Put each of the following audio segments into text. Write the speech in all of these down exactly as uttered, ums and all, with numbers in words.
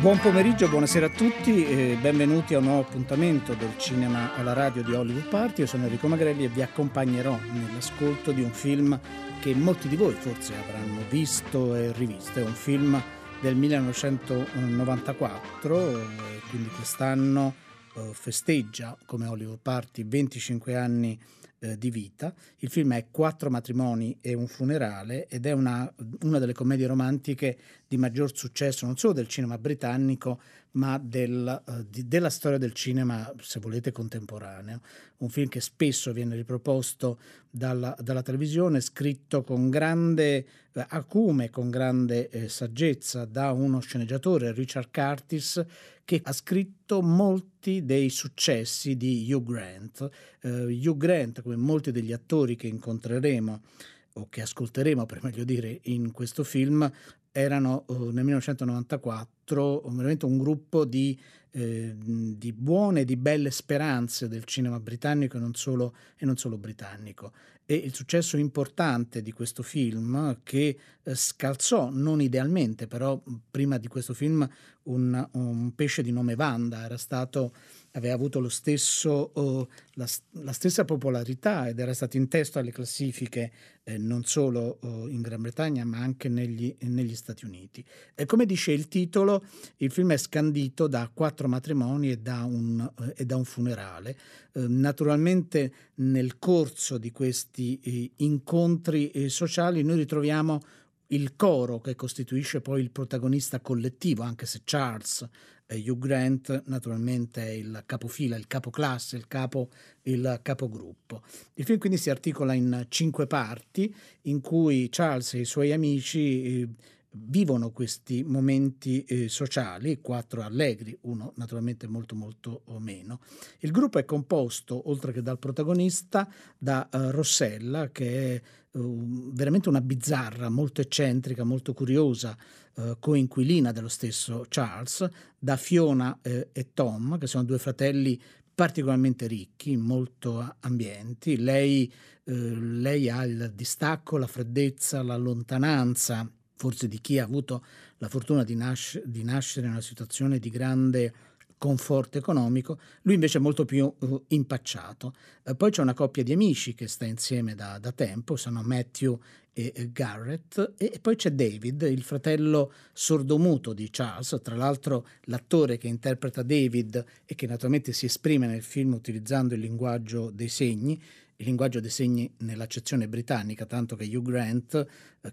Buon pomeriggio, buonasera a tutti e benvenuti a un nuovo appuntamento del Cinema alla radio di Hollywood Party. Io sono Enrico Magrelli e vi accompagnerò nell'ascolto di un film che molti di voi forse avranno visto e rivisto. È un film del millenovecentonovantaquattro, quindi quest'anno festeggia come Hollywood Party venticinque anni di vita. Il film è Quattro matrimoni e un funerale ed è una, una delle commedie romantiche di maggior successo non solo del cinema britannico ma del, uh, di, della storia del cinema, se volete, contemporaneo. Un film che spesso viene riproposto dalla, dalla televisione, scritto con grande eh, acume, con grande eh, saggezza da uno sceneggiatore, Richard Curtis, che ha scritto molti dei successi di Hugh Grant. Uh, Hugh Grant, come molti degli attori che incontreremo o che ascolteremo, per meglio dire, in questo film, erano uh, nel millenovecentonovantaquattro veramente un gruppo di, eh, di buone e di belle speranze del cinema britannico e non solo, e non solo britannico. E il successo importante di questo film, che eh, scalzò, non idealmente, però prima di questo film un, un pesce di nome Wanda era stato, aveva avuto lo stesso, oh, la, la stessa popolarità ed era stato in testa alle classifiche eh, non solo oh, in Gran Bretagna ma anche negli, negli Stati Uniti. E come dice il titolo, il film è scandito da quattro matrimoni e da un, eh, e da un funerale. Eh, naturalmente nel corso di questi incontri sociali noi ritroviamo il coro che costituisce poi il protagonista collettivo, anche se Charles e Hugh Grant naturalmente è il capofila, il capoclasse, il capo, il capogruppo. Il film quindi si articola in cinque parti in cui Charles e i suoi amici eh, vivono questi momenti eh, sociali, quattro allegri, uno naturalmente molto molto meno. Il gruppo è composto, oltre che dal protagonista, da uh, Rossella, che è uh, veramente una bizzarra, molto eccentrica, molto curiosa, uh, coinquilina dello stesso Charles, da Fiona eh, e Tom, che sono due fratelli particolarmente ricchi, molto ambienti. Lei, eh, lei ha il distacco, la freddezza, la lontananza, forse di chi ha avuto la fortuna di, nasce, di nascere in una situazione di grande conforto economico. Lui invece è molto più uh, impacciato. Eh, poi c'è una coppia di amici che sta insieme da, da tempo, sono Matthew e, e Garrett, e, e poi c'è David, il fratello sordomuto di Charles. Tra l'altro l'attore che interpreta David e che naturalmente si esprime nel film utilizzando il linguaggio dei segni, il linguaggio dei segni nell'accezione britannica, tanto che Hugh Grant, eh,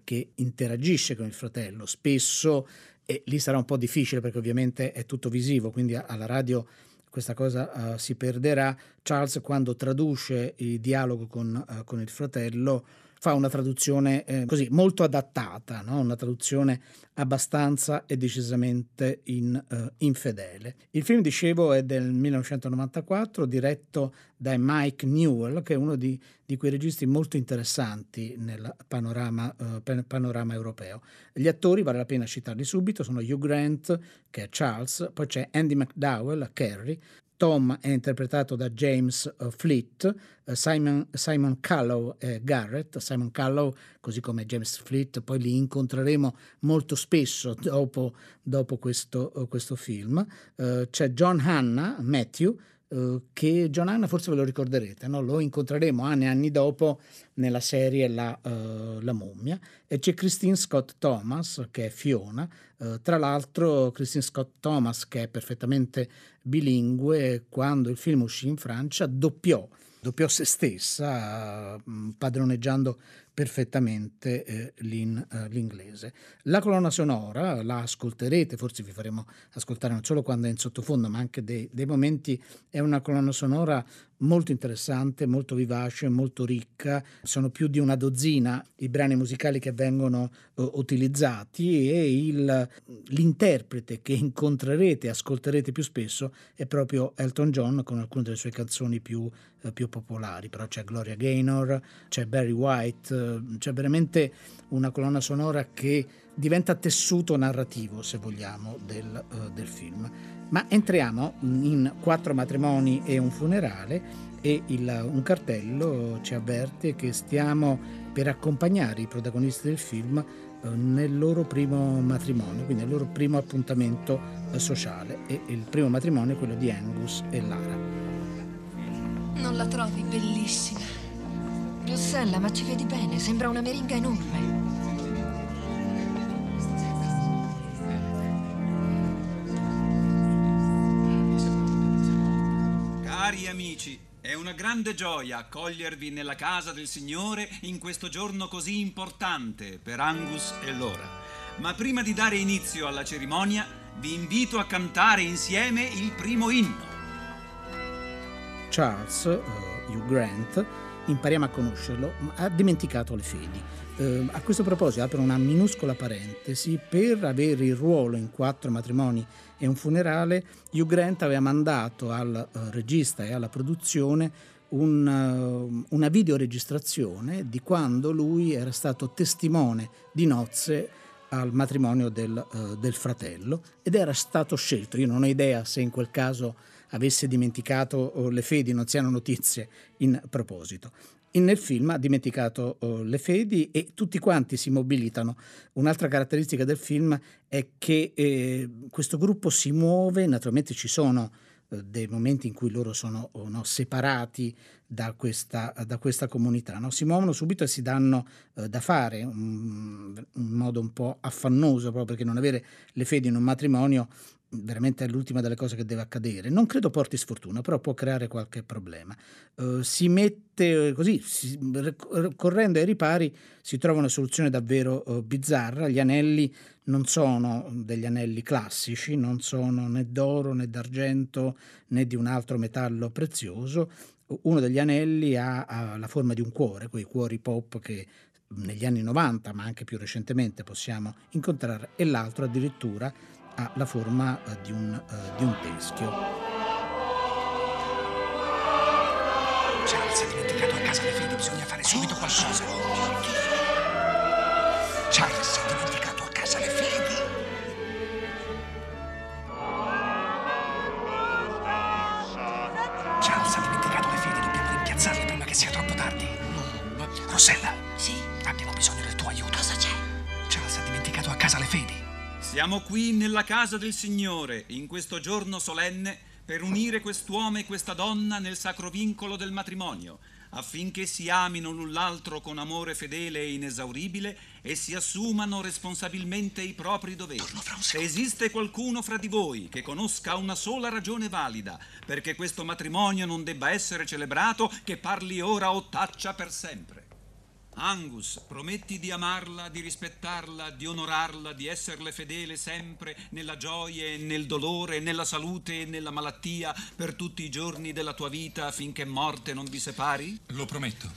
che interagisce con il fratello spesso, e lì sarà un po' difficile perché ovviamente è tutto visivo, quindi a- alla radio questa cosa uh, si perderà. Charles, quando traduce il dialogo con, uh, con il fratello, fa una traduzione eh, così molto adattata, no? Una traduzione abbastanza e decisamente in, uh, infedele. Il film, dicevo, è del millenovecentonovantaquattro, diretto da Mike Newell, che è uno di, di quei registi molto interessanti nel panorama, uh, panorama europeo. Gli attori, vale la pena citarli subito, sono Hugh Grant, che è Charles, poi c'è Andy McDowell, Carrie, Tom è interpretato da James uh, Fleet, uh, Simon, Simon Callow e eh, Garrett. Simon Callow, così come James Fleet, poi li incontreremo molto spesso dopo, dopo questo, uh, questo film. Uh, c'è John Hannah, Matthew, uh, che John Hannah forse ve lo ricorderete, no? Lo incontreremo anni e anni dopo nella serie La, uh, La mummia. E c'è Kristin Scott Thomas, che è Fiona. Uh, tra l'altro Kristin Scott Thomas, che è perfettamente bilingue, quando il film uscì in Francia doppiò, doppiò se stessa, uh, padroneggiando perfettamente eh, l'in, uh, l'inglese. La colonna sonora la ascolterete, forse vi faremo ascoltare non solo quando è in sottofondo ma anche dei, dei momenti. È una colonna sonora molto interessante, molto vivace, molto ricca. Sono più di una dozzina i brani musicali che vengono uh, utilizzati e il, l'interprete che incontrerete e ascolterete più spesso è proprio Elton John, con alcune delle sue canzoni più, uh, più popolari. Però c'è Gloria Gaynor, c'è Barry White, uh, c'è veramente una colonna sonora che diventa tessuto narrativo, se vogliamo, del, uh, del film. Ma entriamo in Quattro matrimoni e un funerale e il, un cartello ci avverte che stiamo per accompagnare i protagonisti del film nel loro primo matrimonio, quindi il loro primo appuntamento sociale, e il primo matrimonio è quello di Angus e Lara. Non la trovi bellissima? Rossella, ma ci vedi bene, sembra una meringa enorme. Cari amici, è una grande gioia accogliervi nella casa del Signore in questo giorno così importante per Angus e Laura. Ma prima di dare inizio alla cerimonia, vi invito a cantare insieme il primo inno. Charles, uh, Hugh Grant, impariamo a conoscerlo, ma ha dimenticato le fedi. Uh, a questo proposito apro una minuscola parentesi: per avere il ruolo in Quattro matrimoni e un funerale, Hugh Grant aveva mandato al uh, regista e alla produzione un, uh, una videoregistrazione di quando lui era stato testimone di nozze al matrimonio del, uh, del fratello, ed era stato scelto. Io non ho idea se in quel caso avesse dimenticato le fedi, non si hanno notizie in proposito. Nel film ha dimenticato uh, le fedi e tutti quanti si mobilitano. Un'altra caratteristica del film è che eh, questo gruppo si muove, naturalmente ci sono uh, dei momenti in cui loro sono uh, no, separati da questa, uh, da questa comunità, no? Si muovono subito e si danno uh, da fare um, in modo un po' affannoso, proprio perché non avere le fedi in un matrimonio veramente è l'ultima delle cose che deve accadere. Non credo porti sfortuna, però può creare qualche problema. Uh, si mette così, si, correndo ai ripari si trova una soluzione davvero uh, bizzarra. Gli anelli non sono degli anelli classici, non sono né d'oro né d'argento né di un altro metallo prezioso. Uno degli anelli ha, ha la forma di un cuore, quei cuori pop che negli anni novanta, ma anche più recentemente, possiamo incontrare, e l'altro addirittura ha la forma di un, uh, di un teschio. Charles ha dimenticato a casa le fedi, bisogna fare subito qualcosa. Charles ha dimenticato a casa le fedi. Charles ha dimenticato le fedi, dobbiamo rimpiazzarle prima che sia troppo tardi. Rossella? Sì? Abbiamo bisogno del tuo aiuto. Cosa c'è? Charles ha dimenticato a casa le fedi. Siamo qui nella casa del Signore, in questo giorno solenne, per unire quest'uomo e questa donna nel sacro vincolo del matrimonio, affinché si amino l'un l'altro con amore fedele e inesauribile e si assumano responsabilmente i propri doveri. Se esiste qualcuno fra di voi che conosca una sola ragione valida perché questo matrimonio non debba essere celebrato, che parli ora o taccia per sempre. Angus, prometti di amarla, di rispettarla, di onorarla, di esserle fedele sempre, nella gioia e nel dolore, nella salute e nella malattia, per tutti i giorni della tua vita, finché morte non vi separi? Lo prometto.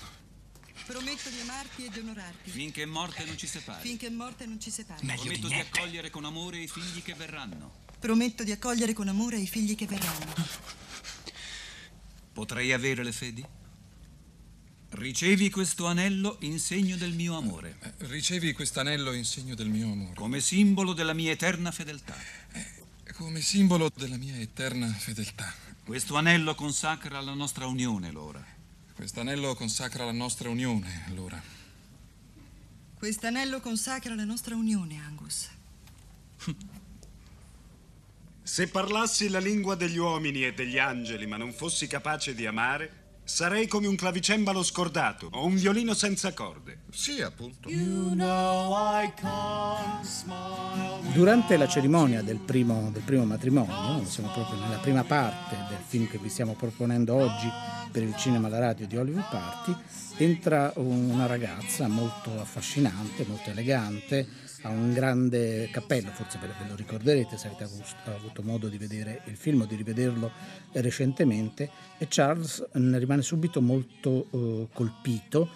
Prometto di amarti e di onorarti. Finché morte non ci separi. Finché morte non ci separi. Meglio prometto di, di accogliere con amore i figli che verranno. Prometto di accogliere con amore i figli che verranno. Potrei avere le fedi? Ricevi questo anello in segno del mio amore. Ricevi questo anello in segno del mio amore. Come simbolo della mia eterna fedeltà. Come simbolo della mia eterna fedeltà. Questo anello consacra la nostra unione, Laura. Questo anello consacra la nostra unione, Laura. Questo anello consacra la nostra unione, Angus. Se parlassi la lingua degli uomini e degli angeli, ma non fossi capace di amare, sarei come un clavicembalo scordato o un violino senza corde. Sì, appunto. You know I can't smile. Durante la cerimonia del primo, del primo matrimonio, siamo proprio nella prima parte del film che vi stiamo proponendo oggi per il cinema alla radio di Hollywood Party, entra una ragazza molto affascinante, molto elegante, ha un grande cappello, forse ve lo ricorderete se avete avuto modo di vedere il film o di rivederlo recentemente, e Charles ne rimane subito molto eh, colpito,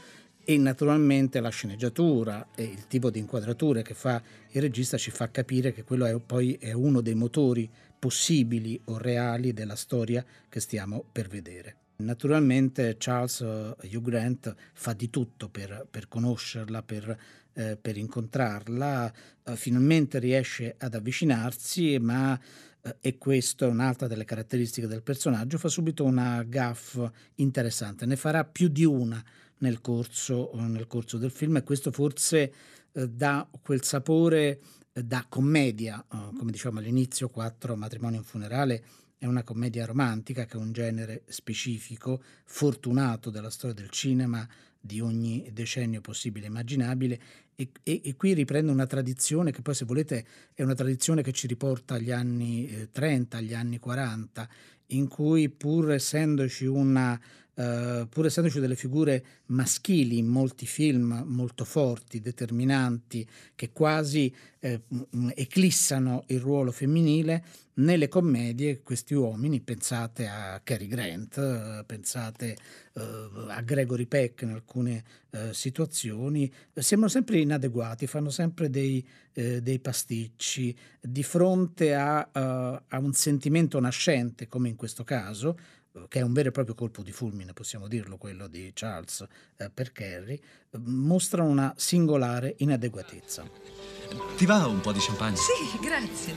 e naturalmente la sceneggiatura e il tipo di inquadrature che fa il regista ci fa capire che quello è, poi è uno dei motori possibili o reali della storia che stiamo per vedere. Naturalmente Charles Hugh Grant fa di tutto per, per conoscerla, per, eh, per incontrarla, eh, finalmente riesce ad avvicinarsi, ma, eh, e questa è un'altra delle caratteristiche del personaggio, fa subito una gaffe interessante, ne farà più di una nel corso, nel corso del film, e questo forse eh, dà quel sapore eh, da commedia. Eh, come dicevamo all'inizio, Quattro matrimoni e un funerale è una commedia romantica, che è un genere specifico, fortunato della storia del cinema di ogni decennio possibile e immaginabile, e, e, e qui riprende una tradizione che poi, se volete, è una tradizione che ci riporta agli anni eh, trenta, agli anni quaranta, in cui pur essendoci una Uh, pur essendoci delle figure maschili in molti film molto forti, determinanti, che quasi eh, eclissano il ruolo femminile, nelle commedie questi uomini, pensate a Cary Grant, pensate uh, a Gregory Peck in alcune uh, situazioni, sembrano sempre inadeguati, fanno sempre dei, uh, dei pasticci di fronte a, uh, a un sentimento nascente, come in questo caso, che è un vero e proprio colpo di fulmine, possiamo dirlo, quello di Charles eh, per Carrie, mostra una singolare inadeguatezza. Ti va un po' di champagne? Sì, grazie.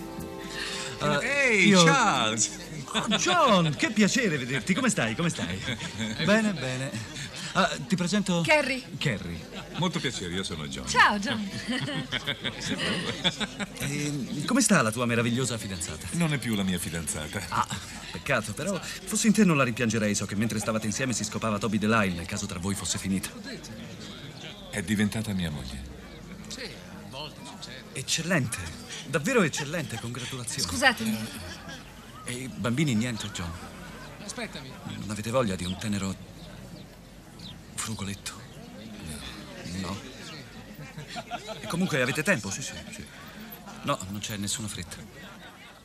Uh, Ehi, hey, io... Charles! Oh, John, che piacere vederti. Come stai? Come stai? Bene, bene. Uh, ti presento... Carrie. Carrie. Molto piacere, io sono John. Ciao, John. E, come sta la tua meravigliosa fidanzata? Non è più la mia fidanzata. Ah... Peccato, però fossi in te non la rimpiangerei. So che mentre stavate insieme si scopava Toby Delisle, nel caso tra voi fosse finita. È diventata mia moglie. Sì, a volte succede. Eccellente, davvero eccellente, congratulazioni. Scusatemi. E i bambini niente, John? Aspettami. Non avete voglia di un tenero frugoletto? No. No? E comunque avete tempo, sì, sì, sì. No, non c'è nessuna fretta.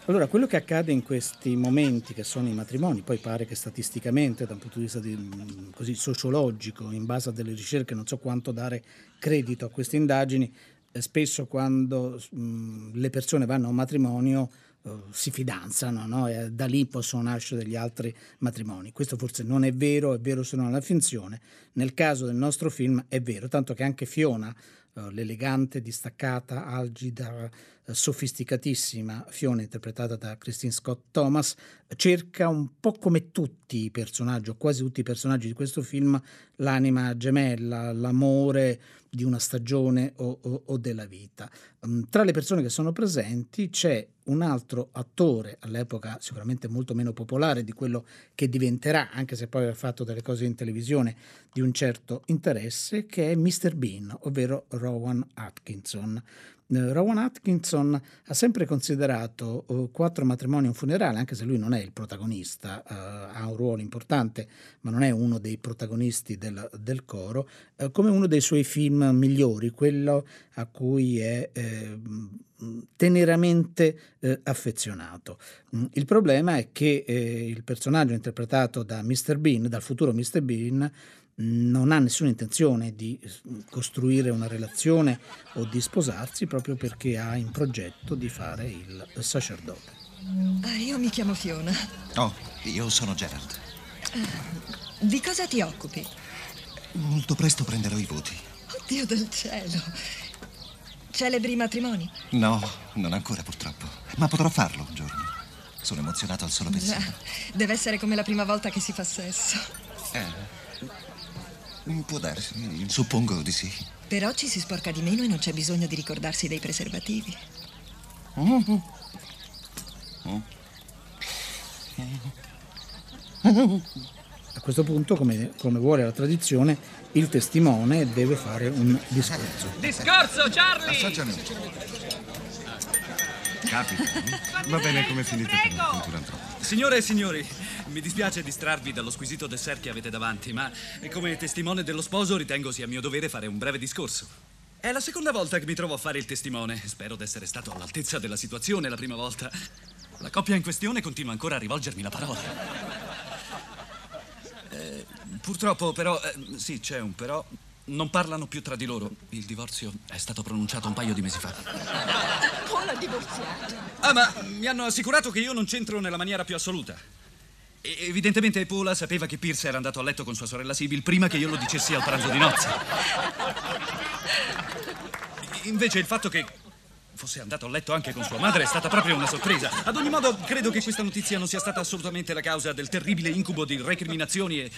Allora, quello che accade in questi momenti, che sono i matrimoni, poi pare che statisticamente, da un punto di vista di, così sociologico, in base a delle ricerche, non so quanto dare credito a queste indagini, eh, spesso quando mh, le persone vanno a un matrimonio eh, si fidanzano, no? E da lì possono nascere degli altri matrimoni. Questo forse non è vero, è vero se non è una finzione. Nel caso del nostro film è vero, tanto che anche Fiona, l'elegante, distaccata, algida, sofisticatissima Fiona, interpretata da Kristin Scott Thomas, cerca, un po' come tutti i personaggi, o quasi tutti i personaggi di questo film, l'anima gemella, l'amore di una stagione o, o, o della vita. Tra le persone che sono presenti c'è un altro attore, all'epoca sicuramente molto meno popolare di quello che diventerà, anche se poi ha fatto delle cose in televisione di un certo interesse, che è mister Bean, ovvero Rowan Atkinson. Rowan Atkinson ha sempre considerato uh, Quattro matrimoni e un funerale, anche se lui non è il protagonista, uh, ha un ruolo importante, ma non è uno dei protagonisti del, del coro, uh, come uno dei suoi film migliori, quello a cui è eh, teneramente eh, affezionato. Il problema è che eh, il personaggio interpretato da mister Bean, dal futuro mister Bean, non ha nessuna intenzione di costruire una relazione o di sposarsi, proprio perché ha in progetto di fare il sacerdote. Io mi chiamo Fiona. Oh, io sono Gerald. Uh, di cosa ti occupi? Molto presto prenderò i voti. Oddio del cielo! Celebri i matrimoni? No, non ancora purtroppo, ma potrò farlo un giorno. Sono emozionato al solo pensiero. Già, deve essere come la prima volta che si fa sesso. Eh... Può darsi, suppongo di sì. Però ci si sporca di meno e non c'è bisogno di ricordarsi dei preservativi. Mm-hmm. Mm-hmm. A questo punto, come, come vuole la tradizione, il testimone deve fare un discorso. Discorso, Charlie! Assaggiami. Capita. Va bene come finita per la cultura antropica. Signore e signori, mi dispiace distrarvi dallo squisito dessert che avete davanti, ma come testimone dello sposo ritengo sia mio dovere fare un breve discorso. È la seconda volta che mi trovo a fare il testimone. Spero d'essere stato all'altezza della situazione la prima volta. La coppia in questione continua ancora a rivolgermi la parola. Eh, purtroppo, però, eh, sì, c'è un però, non parlano più tra di loro. Il divorzio è stato pronunciato un paio di mesi fa. Buona divorziata. Ah, ma mi hanno assicurato che io non c'entro nella maniera più assoluta. E evidentemente Paula sapeva che Pierce era andato a letto con sua sorella Sibyl prima che io lo dicessi al pranzo di nozze. Invece il fatto che fosse andato a letto anche con sua madre è stata proprio una sorpresa. Ad ogni modo, credo che questa notizia non sia stata assolutamente la causa del terribile incubo di recriminazioni e...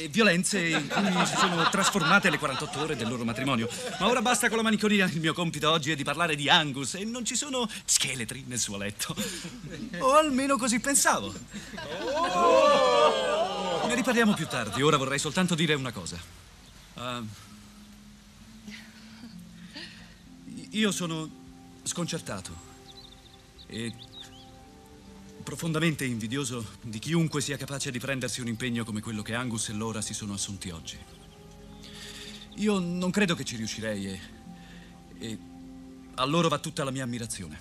e violenze in cui si sono trasformate le quarantotto ore del loro matrimonio. Ma ora basta con la malinconia. Il mio compito oggi è di parlare di Angus e non ci sono scheletri nel suo letto. O almeno così pensavo. Oh! Ne riparliamo più tardi. Ora vorrei soltanto dire una cosa. Uh, io sono sconcertato e profondamente invidioso di chiunque sia capace di prendersi un impegno come quello che Angus e Laura si sono assunti oggi. Io non credo che ci riuscirei e, e a loro va tutta la mia ammirazione.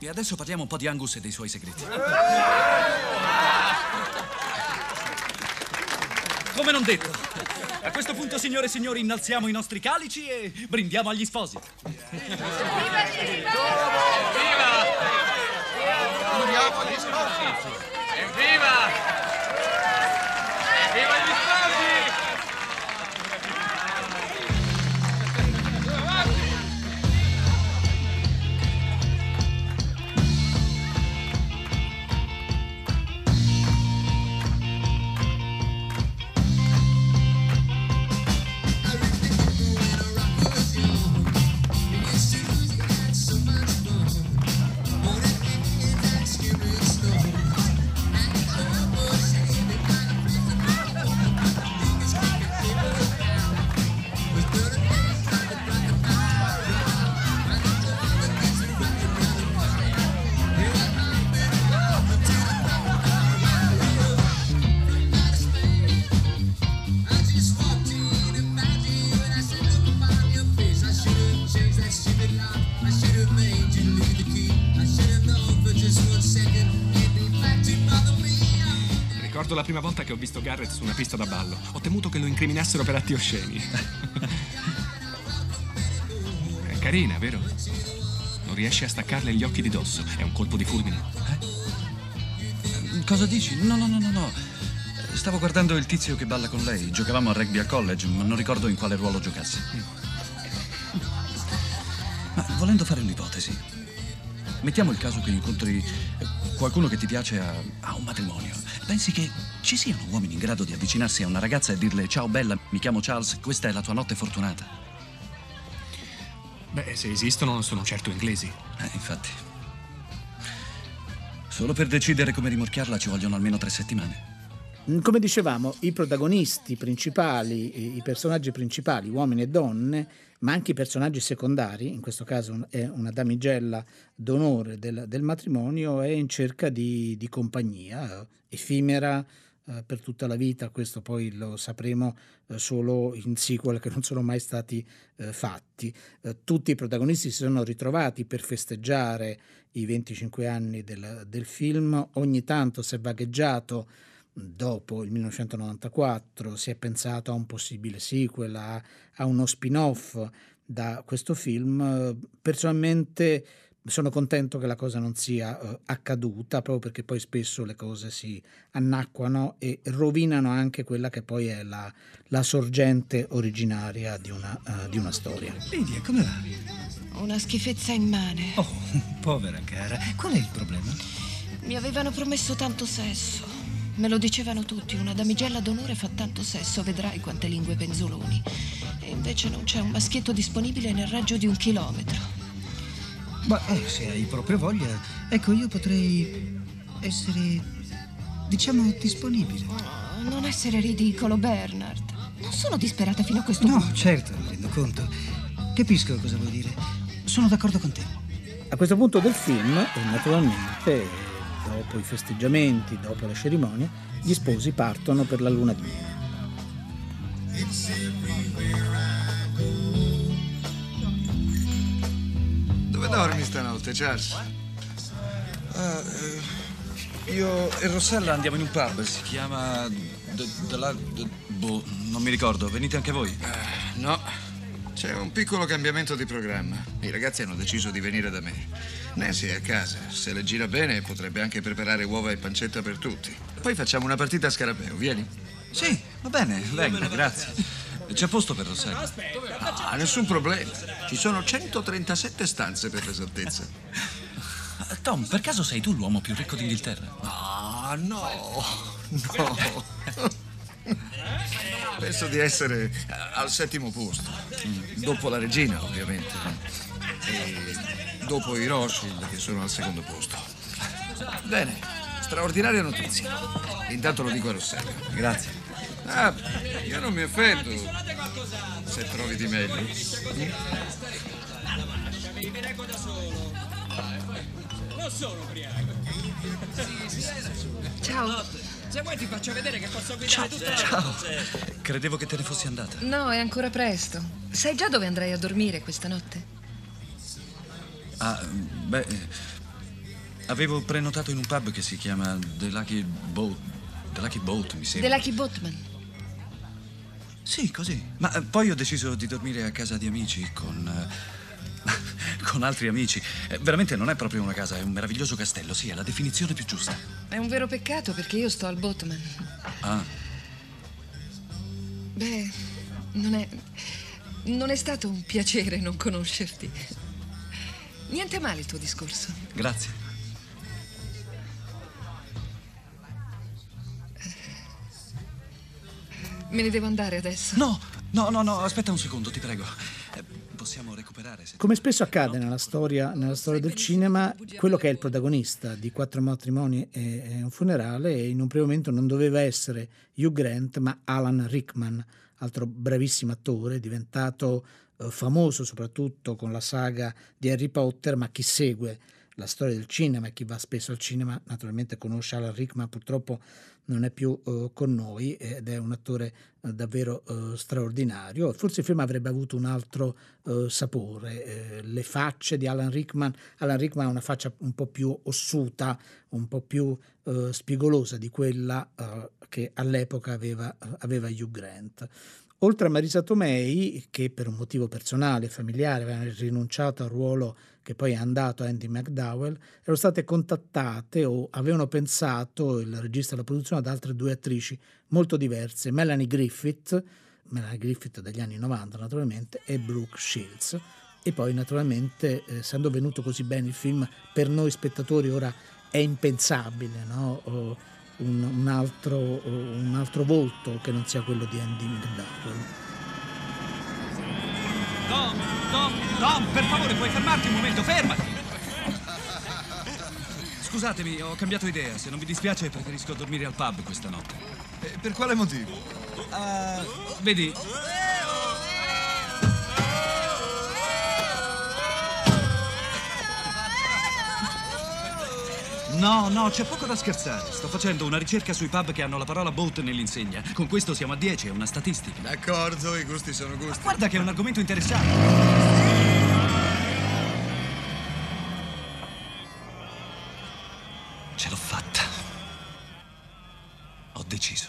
E adesso parliamo un po' di Angus e dei suoi segreti. Come non detto, a questo punto, signore e signori, innalziamo i nostri calici e brindiamo agli sposi. Viva! Auguriamo gli sposi! Evviva! Evviva gli la prima volta che ho visto Garrett su una pista da ballo. Ho temuto che lo incriminassero per atti osceni. È carina, vero? Non riesce a staccarle gli occhi di dosso. È un colpo di fulmine. Eh? Cosa dici? No, no, no, no, no. Stavo guardando il tizio che balla con lei. Giocavamo a rugby al college, ma non ricordo in quale ruolo giocasse. Ma volendo fare un'ipotesi, mettiamo il caso che incontri qualcuno che ti piace a, a un matrimonio. Pensi che ci siano uomini in grado di avvicinarsi a una ragazza e dirle: ciao bella, mi chiamo Charles, questa è la tua notte fortunata? Beh, se esistono non sono certo inglesi. Eh, infatti. Solo per decidere come rimorchiarla ci vogliono almeno tre settimane. Come dicevamo, i protagonisti principali, i personaggi principali, uomini e donne, ma anche i personaggi secondari, in questo caso è una damigella d'onore del, del matrimonio, è in cerca di, di compagnia, effimera eh, per tutta la vita. Questo poi lo sapremo eh, solo in sequel che non sono mai stati eh, fatti. Eh, tutti i protagonisti si sono ritrovati per festeggiare i venticinque anni del, del film. Ogni tanto si è vagheggiato. Dopo il millenovecentonovantaquattro si è pensato a un possibile sequel, a, a uno spin-off da questo film. Personalmente sono contento che la cosa non sia uh, accaduta, proprio perché poi spesso le cose si annacquano e rovinano anche quella che poi è la, la sorgente originaria di una, uh, di una storia. Lydia, come va? Una schifezza immane. Oh, povera cara, qual è il problema? Mi avevano promesso tanto sesso. Me lo dicevano tutti, una damigella d'onore fa tanto sesso, vedrai quante lingue penzoloni. E invece non c'è un maschietto disponibile nel raggio di un chilometro. Ma eh, se hai proprio voglia, ecco, io potrei essere, diciamo, disponibile. Oh, non essere ridicolo, Bernard. Non sono disperata fino a questo punto. No, certo, mi rendo conto. Capisco cosa vuoi dire. Sono d'accordo con te. A questo punto del film, naturalmente, dopo i festeggiamenti, dopo le cerimonie, gli sposi partono per la luna di miele. Dove dormi stanotte, Charles? Uh, io e Rossella andiamo in un pub, si chiama... De, de la, de, boh, non mi ricordo, venite anche voi? Uh, no. C'è un piccolo cambiamento di programma. I ragazzi hanno deciso di venire da me. Nancy è a casa. Se le gira bene potrebbe anche preparare uova e pancetta per tutti. Poi facciamo una partita a scarabeo, vieni? Sì, va bene, venga, grazie. C'è posto per Rossella? Ah, nessun problema. Ci sono centotrentasette stanze per l'esattezza. Tom, per caso sei tu l'uomo più ricco d'Inghilterra? Ah, no, no. Penso di essere al settimo posto, dopo la regina ovviamente, e dopo i Rothschild che sono al secondo posto. Bene, straordinaria notizia. Intanto lo dico a Rossella. Grazie. Ah, io non mi offendo se trovi di meglio. Mi reggo da solo. Non sono ubriaco. Ciao. Se vuoi ti faccio vedere che posso guidare tutta la ciao. Credevo che te ne fossi andata. No, è ancora presto. Sai già dove andrai a dormire questa notte? Ah, beh, avevo prenotato in un pub che si chiama The Lucky Boat. The Lucky Boat, mi sembra. The Lucky Boatman. Sì, così. Ma poi ho deciso di dormire a casa di amici con... con altri amici. Eh, veramente non è proprio una casa, è un meraviglioso castello, sì, è la definizione più giusta. È un vero peccato perché io sto al Boatman. Ah. Beh, non è... non è stato un piacere non conoscerti. Niente male il tuo discorso. Grazie. Me ne devo andare adesso. No, no, no, no, aspetta un secondo, ti prego. Possiamo recuperare. Se... Come spesso accade nella storia, nella storia del cinema, quello che è il protagonista di Quattro matrimoni e un funerale, e in un primo momento non doveva essere Hugh Grant, ma Alan Rickman, altro bravissimo attore, diventato famoso soprattutto con la saga di Harry Potter, ma chi segue la storia del cinema e chi va spesso al cinema naturalmente conosce Alan Rickman, purtroppo non è più uh, con noi ed è un attore uh, davvero uh, straordinario. Forse il film avrebbe avuto un altro uh, sapore. Uh, le facce di Alan Rickman, Alan Rickman ha una faccia un po' più ossuta, un po' più uh, spigolosa di quella uh, che all'epoca aveva, uh, aveva Hugh Grant. Oltre a Marisa Tomei, che per un motivo personale e familiare aveva rinunciato al ruolo che poi è andato a Andy McDowell, erano state contattate o avevano pensato il regista della produzione ad altre due attrici molto diverse, Melanie Griffith, Melanie Griffith degli anni novanta naturalmente, e Brooke Shields. E poi naturalmente, essendo venuto così bene il film, per noi spettatori ora è impensabile, no? Un, un, altro, un altro volto che non sia quello di Andy McDowell. Tom, Tom, Tom, per favore, puoi fermarti un momento, fermati! Scusatemi, ho cambiato idea. Se non vi dispiace, preferisco dormire al pub questa notte. E per quale motivo? Uh, vedi... No, no, c'è poco da scherzare. Sto facendo una ricerca sui pub che hanno la parola boat nell'insegna. Con questo siamo a dieci, è una statistica. D'accordo, i gusti sono gusti. Ma guarda che è un argomento interessante. Ce l'ho fatta. Ho deciso.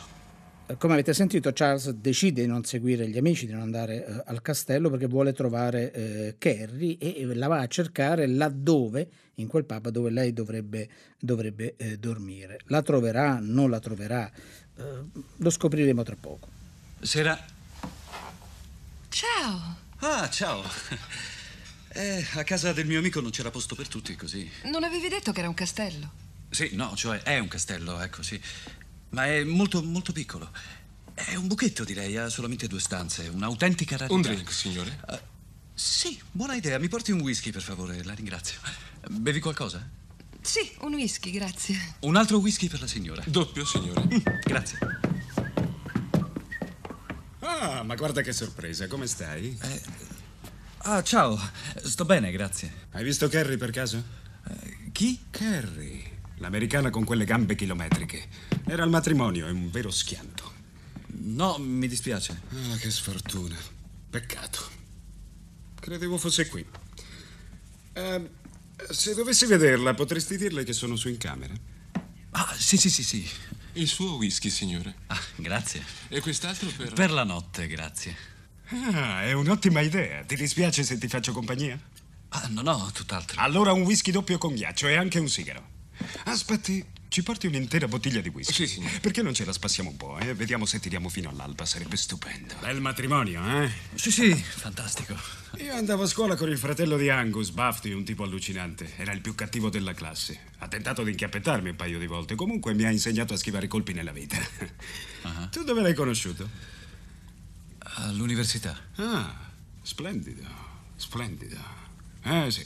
Come avete sentito, Charles decide di non seguire gli amici, di non andare eh, al castello perché vuole trovare eh, Carrie e la va a cercare laddove, in quel pub dove lei dovrebbe, dovrebbe eh, dormire. La troverà, non la troverà, eh, lo scopriremo tra poco. Sera. Ciao. Ah, ciao. Eh, a casa del mio amico non c'era posto per tutti, così. Non avevi detto che era un castello? Sì, no, cioè è un castello, ecco, sì. Ma è molto, molto piccolo. È un buchetto, direi, ha solamente due stanze, un'autentica rarità. Un drink, signore? Uh, sì, buona idea. Mi porti un whisky, per favore, la ringrazio. Bevi qualcosa? Sì, un whisky, grazie. Un altro whisky per la signora. Doppio, signore. Mm, grazie. Ah, ma guarda che sorpresa, come stai? Eh, ah, ciao, sto bene, grazie. Hai visto Carrie per caso? Uh, chi? Carrie. L'americana con quelle gambe chilometriche. Era al matrimonio, è un vero schianto. No, mi dispiace. Ah, che sfortuna. Peccato. Credevo fosse qui. Eh, se dovessi vederla, potresti dirle che sono su in camera? Ah, sì, sì, sì, sì. Il suo whisky, signore. Ah, grazie. E quest'altro per... Per la notte, grazie. Ah, è un'ottima idea. Ti dispiace se ti faccio compagnia? Ah, no, no, tutt'altro. Allora un whisky doppio con ghiaccio e anche un sigaro. Aspetti, ci porti un'intera bottiglia di whisky? Sì, signore. Perché non ce la spassiamo un po', eh? Vediamo se tiriamo fino all'alba, sarebbe stupendo. Bel matrimonio, eh? Sì, sì, fantastico. Io andavo a scuola con il fratello di Angus, Bafti, un tipo allucinante. Era il più cattivo della classe. Ha tentato di inchiappettarmi un paio di volte. Comunque mi ha insegnato a schivare i colpi nella vita. Uh-huh. Tu dove l'hai conosciuto? All'università. Ah, splendido, splendido. Eh sì.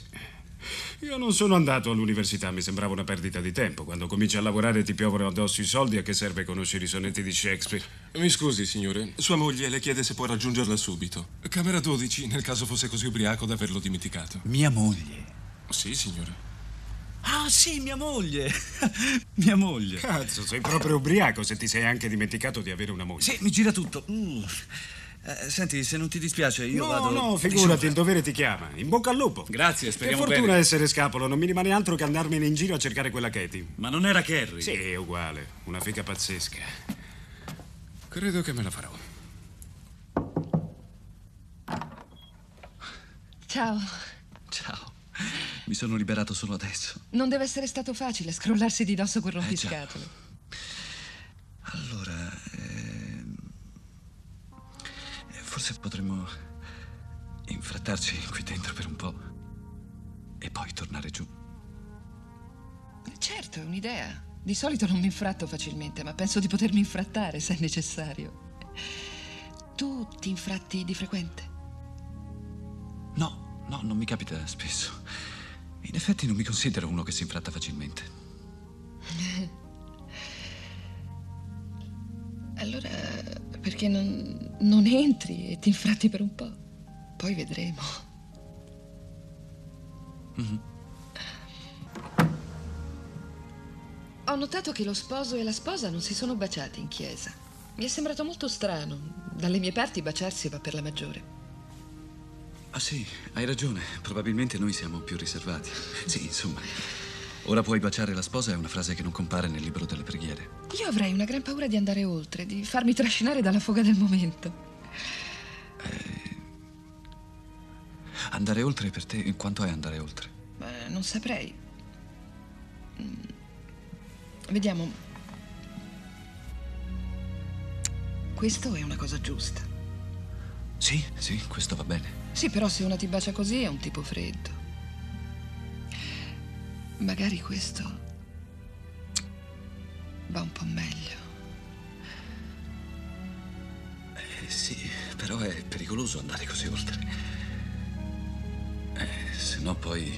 Io non sono andato all'università, mi sembrava una perdita di tempo. Quando cominci a lavorare ti piovono addosso i soldi, a che serve conoscere i sonetti di Shakespeare? Mi scusi, signore, sua moglie le chiede se può raggiungerla subito. Camera dodici, nel caso fosse così ubriaco da averlo dimenticato. Mia moglie? Sì, signore. Ah, sì, mia moglie! Mia moglie! Cazzo, sei proprio ubriaco se ti sei anche dimenticato di avere una moglie. Sì, mi gira tutto. Mm. Eh, senti, se non ti dispiace, io no, vado... No, no, figurati, il dovere ti chiama. In bocca al lupo. Grazie, speriamo bene. Che fortuna essere scapolo, non mi rimane altro che andarmene in giro a cercare quella Katie. Ma non era Carrie? Sì, è uguale. Una figa pazzesca. Credo che me la farò. Ciao. Ciao. Mi sono liberato solo adesso. Non deve essere stato facile scrollarsi di dosso quel rompiscatole. Eh, allora, eh, forse potremmo infrattarci qui dentro per un po' e poi tornare giù. Certo, è un'idea. Di solito non mi infratto facilmente, ma penso di potermi infrattare se è necessario. Tu ti infratti di frequente? No, no, non mi capita spesso. In effetti non mi considero uno che si infratta facilmente. Allora, perché non, non entri e ti infratti per un po'? Poi vedremo. Mm-hmm. Ho notato che lo sposo e la sposa non si sono baciati in chiesa. Mi è sembrato molto strano. Dalle mie parti baciarsi va per la maggiore. Ah sì, hai ragione. Probabilmente noi siamo più riservati. Sì, insomma. Ora puoi baciare la sposa è una frase che non compare nel libro delle preghiere. Io avrei una gran paura di andare oltre, di farmi trascinare dalla foga del momento. Eh, andare oltre per te, quanto è andare oltre? Beh, non saprei. Vediamo. Questo è una cosa giusta. Sì, sì, questo va bene. Sì, però se una ti bacia così è un tipo freddo. Magari questo va un po' meglio. Eh, sì, però è pericoloso andare così oltre. Eh, se no poi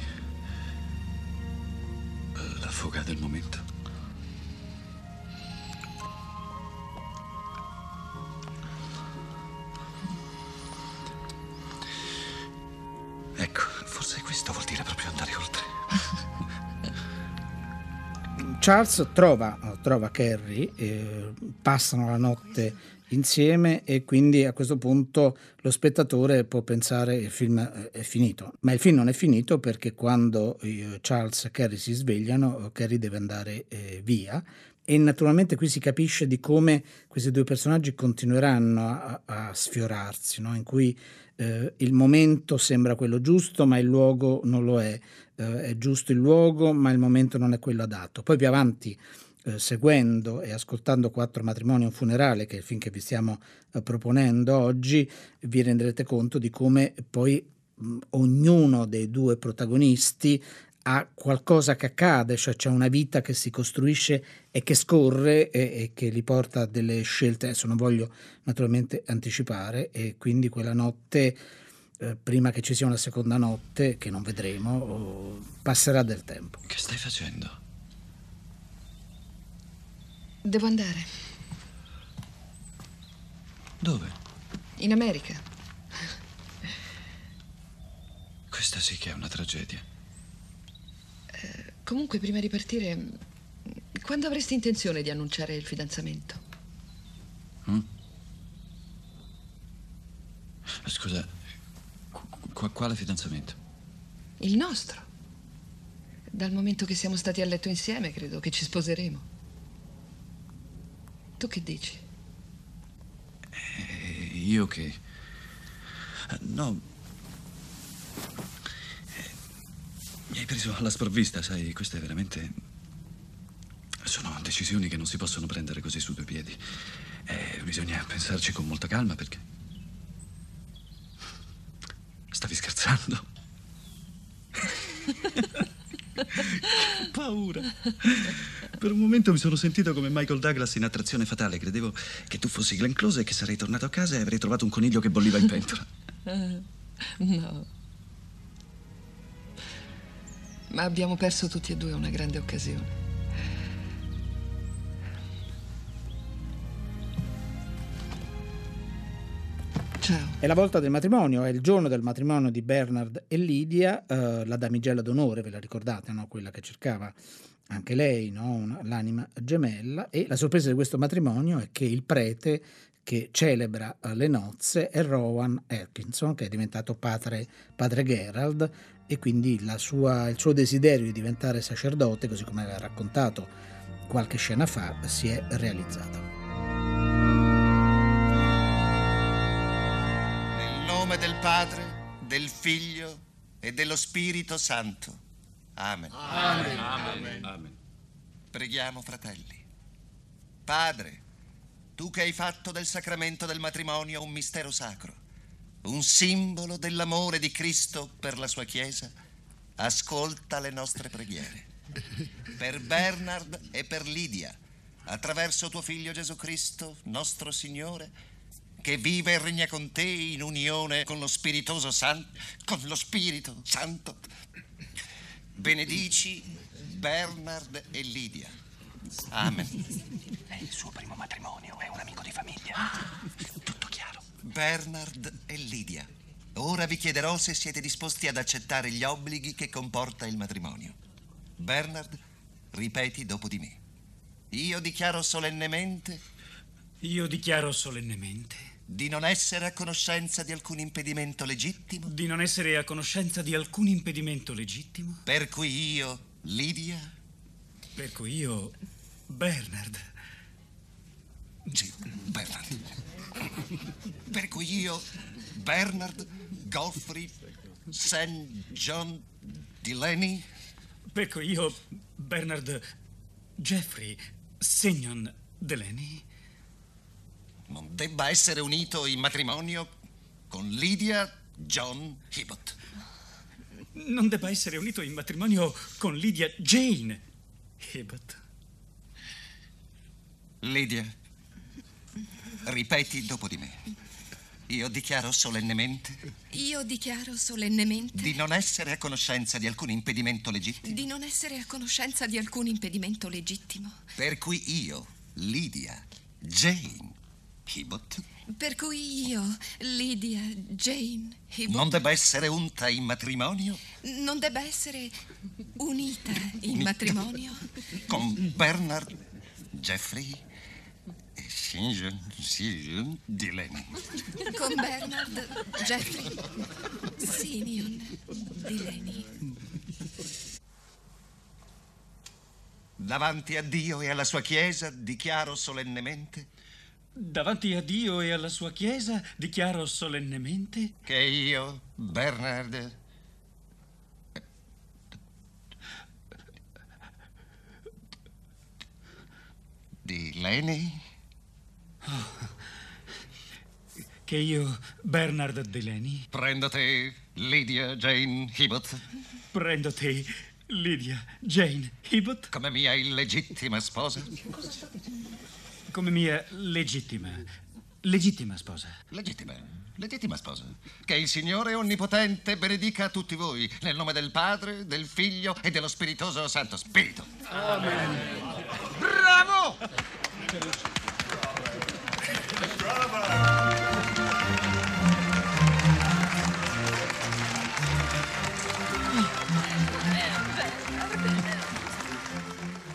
la foga del momento. Charles trova, trova Carrie, eh, passano la notte insieme e quindi a questo punto lo spettatore può pensare che il film è finito. Ma il film non è finito perché quando Charles e Carrie si svegliano, Carrie deve andare eh, via. E naturalmente qui si capisce di come questi due personaggi continueranno a, a sfiorarsi, no? In cui eh, il momento sembra quello giusto, ma il luogo non lo è. Eh, è giusto il luogo, ma il momento non è quello adatto. Poi più avanti, eh, seguendo e ascoltando Quattro matrimoni e un funerale, che è il film che vi stiamo eh, proponendo oggi, vi renderete conto di come poi mh, ognuno dei due protagonisti ha qualcosa che accade, cioè c'è una vita che si costruisce e che scorre e, e che li porta a delle scelte. Adesso non voglio naturalmente anticipare e quindi quella notte, eh, prima che ci sia una seconda notte, che non vedremo, oh, passerà del tempo. Che stai facendo? Devo andare. Dove? In America. Questa sì che è una tragedia. Comunque, prima di partire, quando avresti intenzione di annunciare il fidanzamento? Mm? Scusa, qu- quale fidanzamento? Il nostro. Dal momento che siamo stati a letto insieme, credo che ci sposeremo. Tu che dici? Eh, io che... No... Mi hai preso alla sprovvista, sai, queste veramente sono decisioni che non si possono prendere così su due piedi. Eh, bisogna pensarci con molta calma perché... Stavi scherzando? Che paura! Per un momento mi sono sentito come Michael Douglas in Attrazione Fatale. Credevo che tu fossi Glenn Close e che sarei tornato a casa e avrei trovato un coniglio che bolliva in pentola. No. Ma abbiamo perso tutti e due una grande occasione. È la volta del matrimonio, è il giorno del matrimonio di Bernard e Lydia, eh, la damigella d'onore, ve la ricordate, no? Quella che cercava anche lei, no? Una, l'anima gemella. E la sorpresa di questo matrimonio è che il prete che celebra eh, le nozze è Rowan Atkinson, che è diventato padre, padre Gerald, e quindi la sua, il suo desiderio di diventare sacerdote, così come aveva raccontato qualche scena fa, si è realizzato. Del Padre, del Figlio e dello Spirito Santo. Amen. Amen. Amen. Amen. Preghiamo, fratelli. Padre, tu che hai fatto del sacramento del matrimonio un mistero sacro, un simbolo dell'amore di Cristo per la sua Chiesa, ascolta le nostre preghiere. Per Bernard e per Lydia, attraverso tuo Figlio Gesù Cristo, nostro Signore, che vive e regna con te in unione con lo Spiritoso Santo, con lo Spirito Santo. Benedici Bernard e Lydia. Amen. È il suo primo matrimonio, è un amico di famiglia. Tutto chiaro. Bernard e Lydia, ora vi chiederò se siete disposti ad accettare gli obblighi che comporta il matrimonio. Bernard, ripeti dopo di me. Io dichiaro solennemente... Io dichiaro solennemente... Di non essere a conoscenza di alcun impedimento legittimo. Di non essere a conoscenza di alcun impedimento legittimo. Per cui io, Lydia. Per cui io, Bernard. Sì, Bernard. Per cui io, Bernard Godfrey Saint John Delaney. Per cui io, Bernard Jeffrey Saint Delaney, non debba essere unito in matrimonio con Lydia John Hibbott. Non debba essere unito in matrimonio con Lydia Jane Hibbott. Lydia, ripeti dopo di me. Io dichiaro solennemente... Io dichiaro solennemente... Di non essere a conoscenza di alcun impedimento legittimo. Di non essere a conoscenza di alcun impedimento legittimo. Per cui io, Lydia Jane Hibbott, per cui io, Lydia Jane Hibbott, non debba essere unta in matrimonio. Non debba essere unita in unita matrimonio con Bernard Jeffrey e Simeon Delaney. Con Bernard Jeffrey Simeon Delaney. Davanti a Dio e alla sua Chiesa dichiaro solennemente... Davanti a Dio e alla sua Chiesa dichiaro solennemente che io, Bernard, Delaney, oh, che io, Bernard Delaney, prendo te, Lydia Jane Hibbott, prendo te, Lydia Jane Hibbott, come mia illegittima sposa. Come mia legittima, legittima sposa. Legittima, legittima sposa. Che il Signore Onnipotente benedica a tutti voi, nel nome del Padre, del Figlio e dello Spiritoso Santo Spirito. Amen. Bravo! Bravo!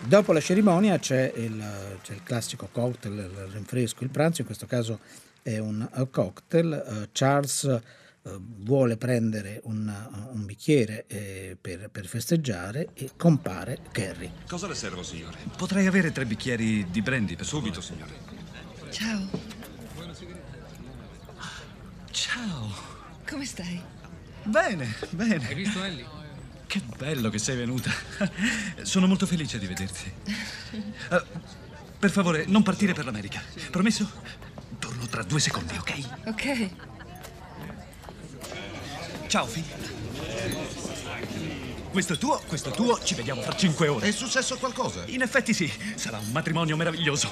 Dopo la cerimonia c'è il, c'è il classico cocktail, il rinfresco, il pranzo. In questo caso è un cocktail. Charles vuole prendere un, un bicchiere per, per festeggiare e compare Carrie. Cosa le servo, signore? Potrei avere tre bicchieri di brandy per subito, signore. Ciao. Ciao. Come stai? Bene, bene. Hai visto Ellie? Che bello che sei venuta. Sono molto felice di vederti. Uh, per favore, non partire per l'America. Promesso? Torno tra due secondi, ok? Ok. Ciao, Fi. Questo tuo, questo tuo, ci vediamo fra cinque ore. È successo qualcosa? In effetti sì, sarà un matrimonio meraviglioso.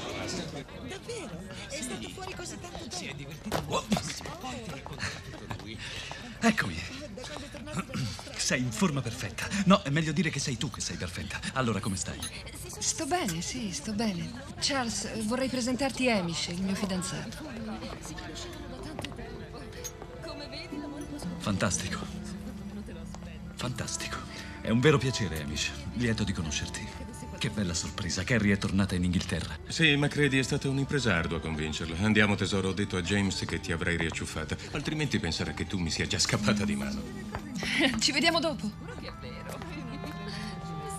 Davvero? È stato fuori così tanto tempo? Sì, è divertito. Oh. Eccomi. Sei in forma perfetta. No, è meglio dire che sei tu che sei perfetta. Allora, come stai? Sto bene, sì, sto bene. Charles, vorrei presentarti Hamish, il mio fidanzato. Fantastico. Fantastico. È un vero piacere, Hamish. Lieto di conoscerti. Che bella sorpresa. Carrie è tornata in Inghilterra. Sì, ma credi è stata un'impresa ardua a convincerla. Andiamo, tesoro. Ho detto a James che ti avrei riacciuffata. Altrimenti penserà che tu mi sia già scappata di mano. Ci vediamo dopo. Che è vero.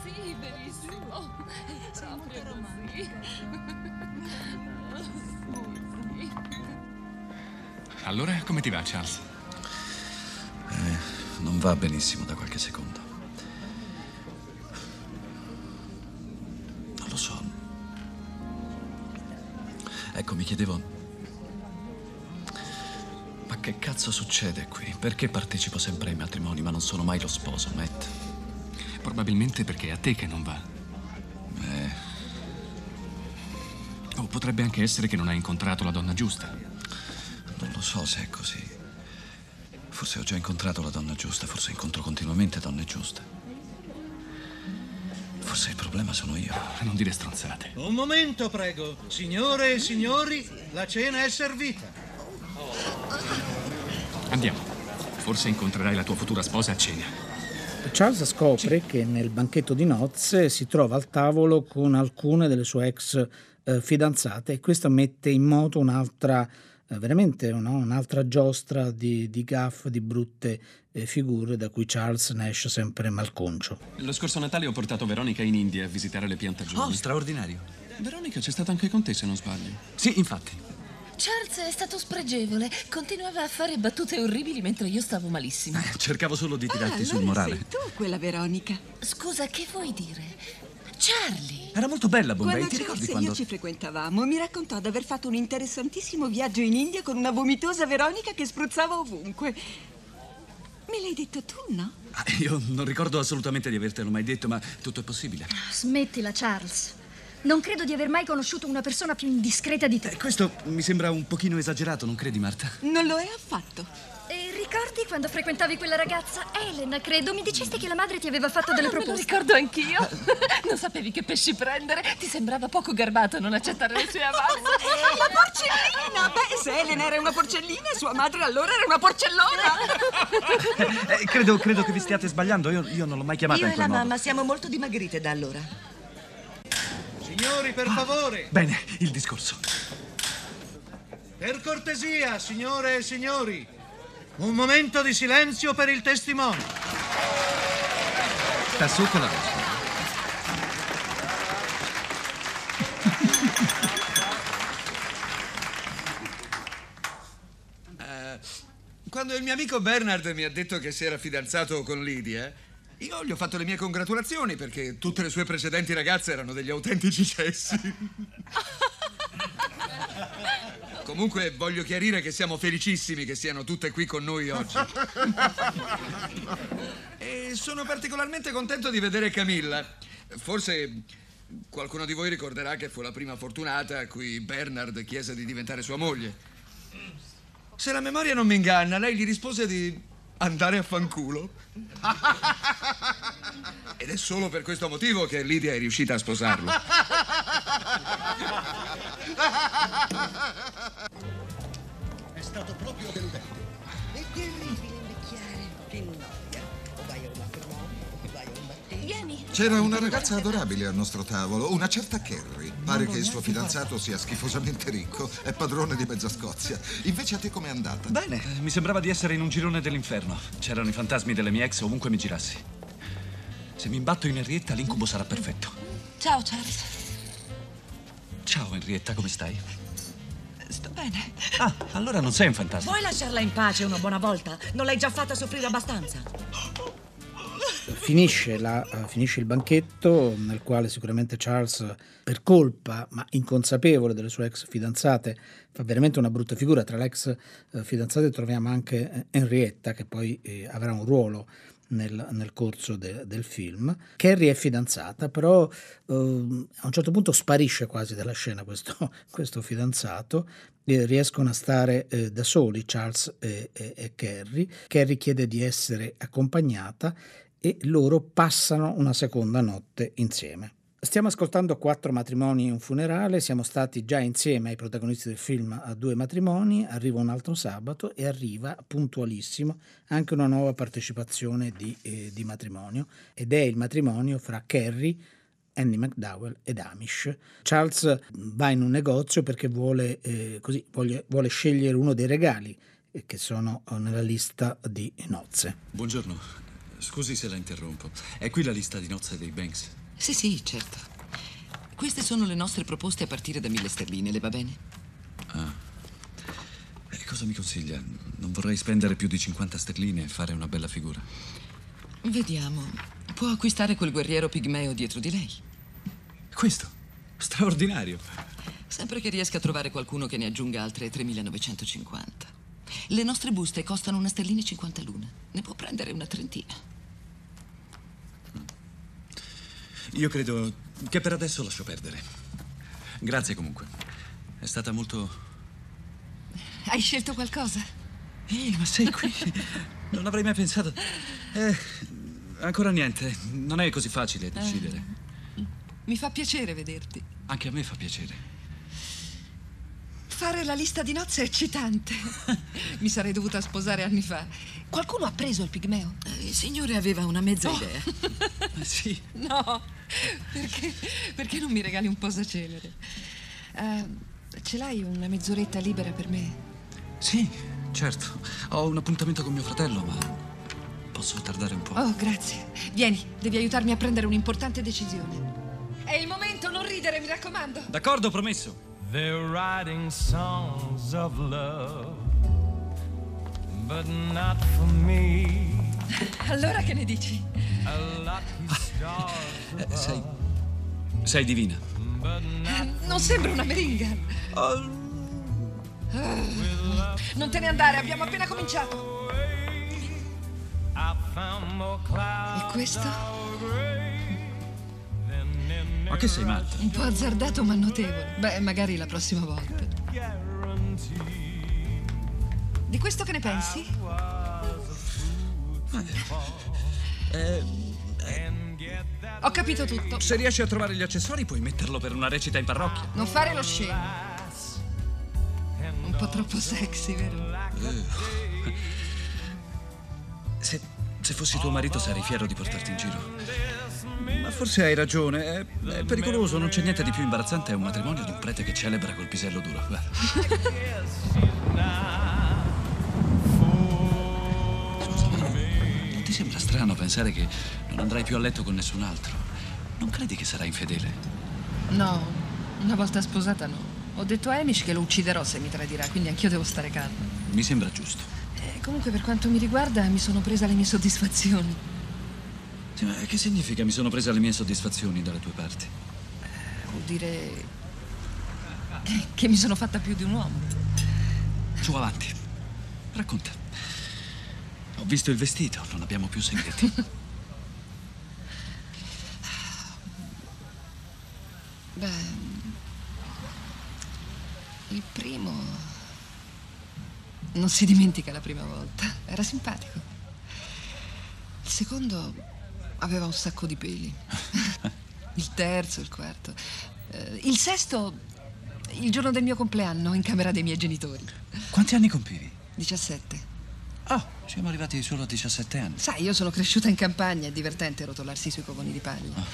Sì, benissimo. Proprio così. Allora, come ti va, Charles? Eh, non va benissimo da qualche secondo. Non lo so. Ecco, mi chiedevo... Ma che cazzo succede qui? Perché partecipo sempre ai matrimoni ma non sono mai lo sposo, Matt? Probabilmente perché è a te che non va. Beh... O potrebbe anche essere che non hai incontrato la donna giusta. Non lo so se è così. Forse ho già incontrato la donna giusta, forse incontro continuamente donne giuste. Forse il problema sono io. Non dire stronzate. Un momento, prego. Signore e signori, la cena è servita. Andiamo. Forse incontrerai la tua futura sposa a cena. Charles scopre che nel banchetto di nozze si trova al tavolo con alcune delle sue ex eh, fidanzate e questo mette in moto un'altra... veramente no? Un'altra giostra di, di gaffe, di brutte eh, figure da cui Charles ne esce sempre malconcio. Lo scorso Natale ho portato Veronica in India a visitare le piantagioni. Oh, straordinario. Veronica c'è stata anche con te, se non sbaglio. Sì, infatti. Charles è stato spregevole. Continuava a fare battute orribili mentre io stavo malissimo. Cercavo solo di tirarti ah, allora sul morale. Sei tu quella Veronica. Scusa, che vuoi dire? Charlie! Era molto bella Bombay, quando ti ricordi quando... io ci frequentavamo, mi raccontò di aver fatto un interessantissimo viaggio in India con una vomitosa Veronica che spruzzava ovunque. Me l'hai detto tu, no? Ah, io non ricordo assolutamente di avertelo mai detto, ma tutto è possibile. Oh, smettila, Charles. Non credo di aver mai conosciuto una persona più indiscreta di te. Eh, questo mi sembra un pochino esagerato, non credi, Marta? Non lo è affatto. E ricordi quando frequentavi quella ragazza? Elena, credo, mi dicesti che la madre ti aveva fatto ah, delle proposte. Me lo ricordo anch'io. Non sapevi che pesci prendere. Ti sembrava poco garbato non accettare le sue avanze. La porcellina! Beh, se Elena era una porcellina, sua madre allora era una porcellona. eh, credo, credo che vi stiate sbagliando. Io, io non l'ho mai chiamata io in quel modo. Io e la mamma siamo molto dimagrite da allora. Signori, per favore. Ah, bene, il discorso. Per cortesia, signore e signori. Un momento di silenzio per il testimone. Sta sotto la voce. uh, quando il mio amico Bernard mi ha detto che si era fidanzato con Lydia, io gli ho fatto le mie congratulazioni perché tutte le sue precedenti ragazze erano degli autentici cessi. Comunque voglio chiarire che siamo felicissimi che siano tutte qui con noi oggi. E sono particolarmente contento di vedere Camilla. Forse qualcuno di voi ricorderà che fu la prima fortunata a cui Bernard chiese di diventare sua moglie. Se la memoria non mi inganna, lei gli rispose di andare a fanculo. Ed è solo per questo motivo che Lydia è riuscita a sposarlo. È stato proprio del bello. È terribile invecchiare. Che noia. O vai a un matrimonio, o vai a un mattino. Vieni. C'era una ragazza adorabile al nostro tavolo, una certa Carrie. Pare che il suo fidanzato sia schifosamente ricco, è padrone di mezza Scozia. Invece a te com'è andata? Bene, mi sembrava di essere in un girone dell'inferno. C'erano i fantasmi delle mie ex ovunque mi girassi. Se mi imbatto in Henrietta, l'incubo sarà perfetto. Ciao, Charles. Ciao Henrietta, come stai? Sto bene. Ah, allora non sei un fantasma. Vuoi lasciarla in pace una buona volta? Non l'hai già fatta soffrire abbastanza? Finisce, la, uh, finisce il banchetto nel quale sicuramente Charles, per colpa ma inconsapevole delle sue ex fidanzate, fa veramente una brutta figura. Tra le ex uh, fidanzate troviamo anche Henrietta, che poi eh, avrà un ruolo nel, nel corso de, del film. Carrie è fidanzata, però eh, a un certo punto sparisce quasi dalla scena questo, questo fidanzato. Eh, riescono a stare eh, da soli Charles e, e, e Carrie. Carrie chiede di essere accompagnata e loro passano una seconda notte insieme. Stiamo ascoltando Quattro matrimoni e un funerale, siamo stati già insieme ai protagonisti del film a Due matrimoni, arriva un altro sabato e arriva puntualissimo anche una nuova partecipazione di, eh, di matrimonio, ed è il matrimonio fra Carrie, Andy McDowell ed Hamish. Charles va in un negozio perché vuole, eh, così, vuole, vuole scegliere uno dei regali che sono nella lista di nozze. Buongiorno, scusi se la interrompo, è qui la lista di nozze dei Banks? Sì, sì, certo. Queste sono le nostre proposte a partire da mille sterline, le va bene? Ah. E cosa mi consiglia? Non vorrei spendere più di cinquanta sterline e fare una bella figura. Vediamo. Può acquistare quel guerriero pigmeo dietro di lei. Questo? Straordinario. Sempre che riesca a trovare qualcuno che ne aggiunga altre tremilanovecentocinquanta. Le nostre buste costano una sterlina e cinquanta l'una. Ne può prendere una trentina. Io credo che per adesso lascio perdere. Grazie comunque. È stata molto... Hai scelto qualcosa? Ehi, ma sei qui? Non avrei mai pensato... Eh, ancora niente. Non è così facile decidere. Eh, mi fa piacere vederti. Anche a me fa piacere. Fare la lista di nozze è eccitante. Mi sarei dovuta sposare anni fa. Qualcuno ha preso il pigmeo? Il signore aveva una mezza oh. idea. Sì. No, perché, perché non mi regali un posacenere? Uh, ce l'hai una mezz'oretta libera per me? Sì, certo. Ho un appuntamento con mio fratello, ma posso tardare un po'. Oh, grazie. Vieni, devi aiutarmi a prendere un'importante decisione. È il momento, non ridere, mi raccomando. D'accordo, promesso. They're writing songs of love, but not for me. Allora che ne dici? Ah, sei, sei divina. Non sembra una meringa. Oh. Ah, non te ne andare, abbiamo appena cominciato. E questo? Ma che sei matta? Un po' azzardato ma notevole. Beh, magari la prossima volta. Di questo che ne pensi? Eh, eh. Ho capito tutto. Se riesci a trovare gli accessori puoi metterlo per una recita in parrocchia. Non fare lo scemo. Un po' troppo sexy, vero? Eh. Se, se fossi tuo marito sarei fiero di portarti in giro. Ma forse hai ragione, è, è pericoloso, non c'è niente di più imbarazzante, è un matrimonio di un prete che celebra col pisello duro. Scusami, non ti sembra strano pensare che non andrai più a letto con nessun altro? Non credi che sarai infedele? No, una volta sposata no. Ho detto a Hamish che lo ucciderò se mi tradirà, quindi anch'io devo stare calma. Mi sembra giusto. Eh, comunque per quanto mi riguarda mi sono presa le mie soddisfazioni. Ma che significa mi sono presa le mie soddisfazioni dalle tue parti? Eh, vuol dire che mi sono fatta più di un uomo. Su, avanti. Racconta. Ho visto il vestito, non abbiamo più segreti. Beh, il primo non si dimentica la prima volta. Era simpatico. Il secondo... aveva un sacco di peli. Il terzo, il quarto. Il sesto, il giorno del mio compleanno, in camera dei miei genitori. Quanti anni compivi? diciassette. Oh, siamo arrivati solo a diciassette anni. Sai, io sono cresciuta in campagna, è divertente rotolarsi sui covoni di paglia. Oh.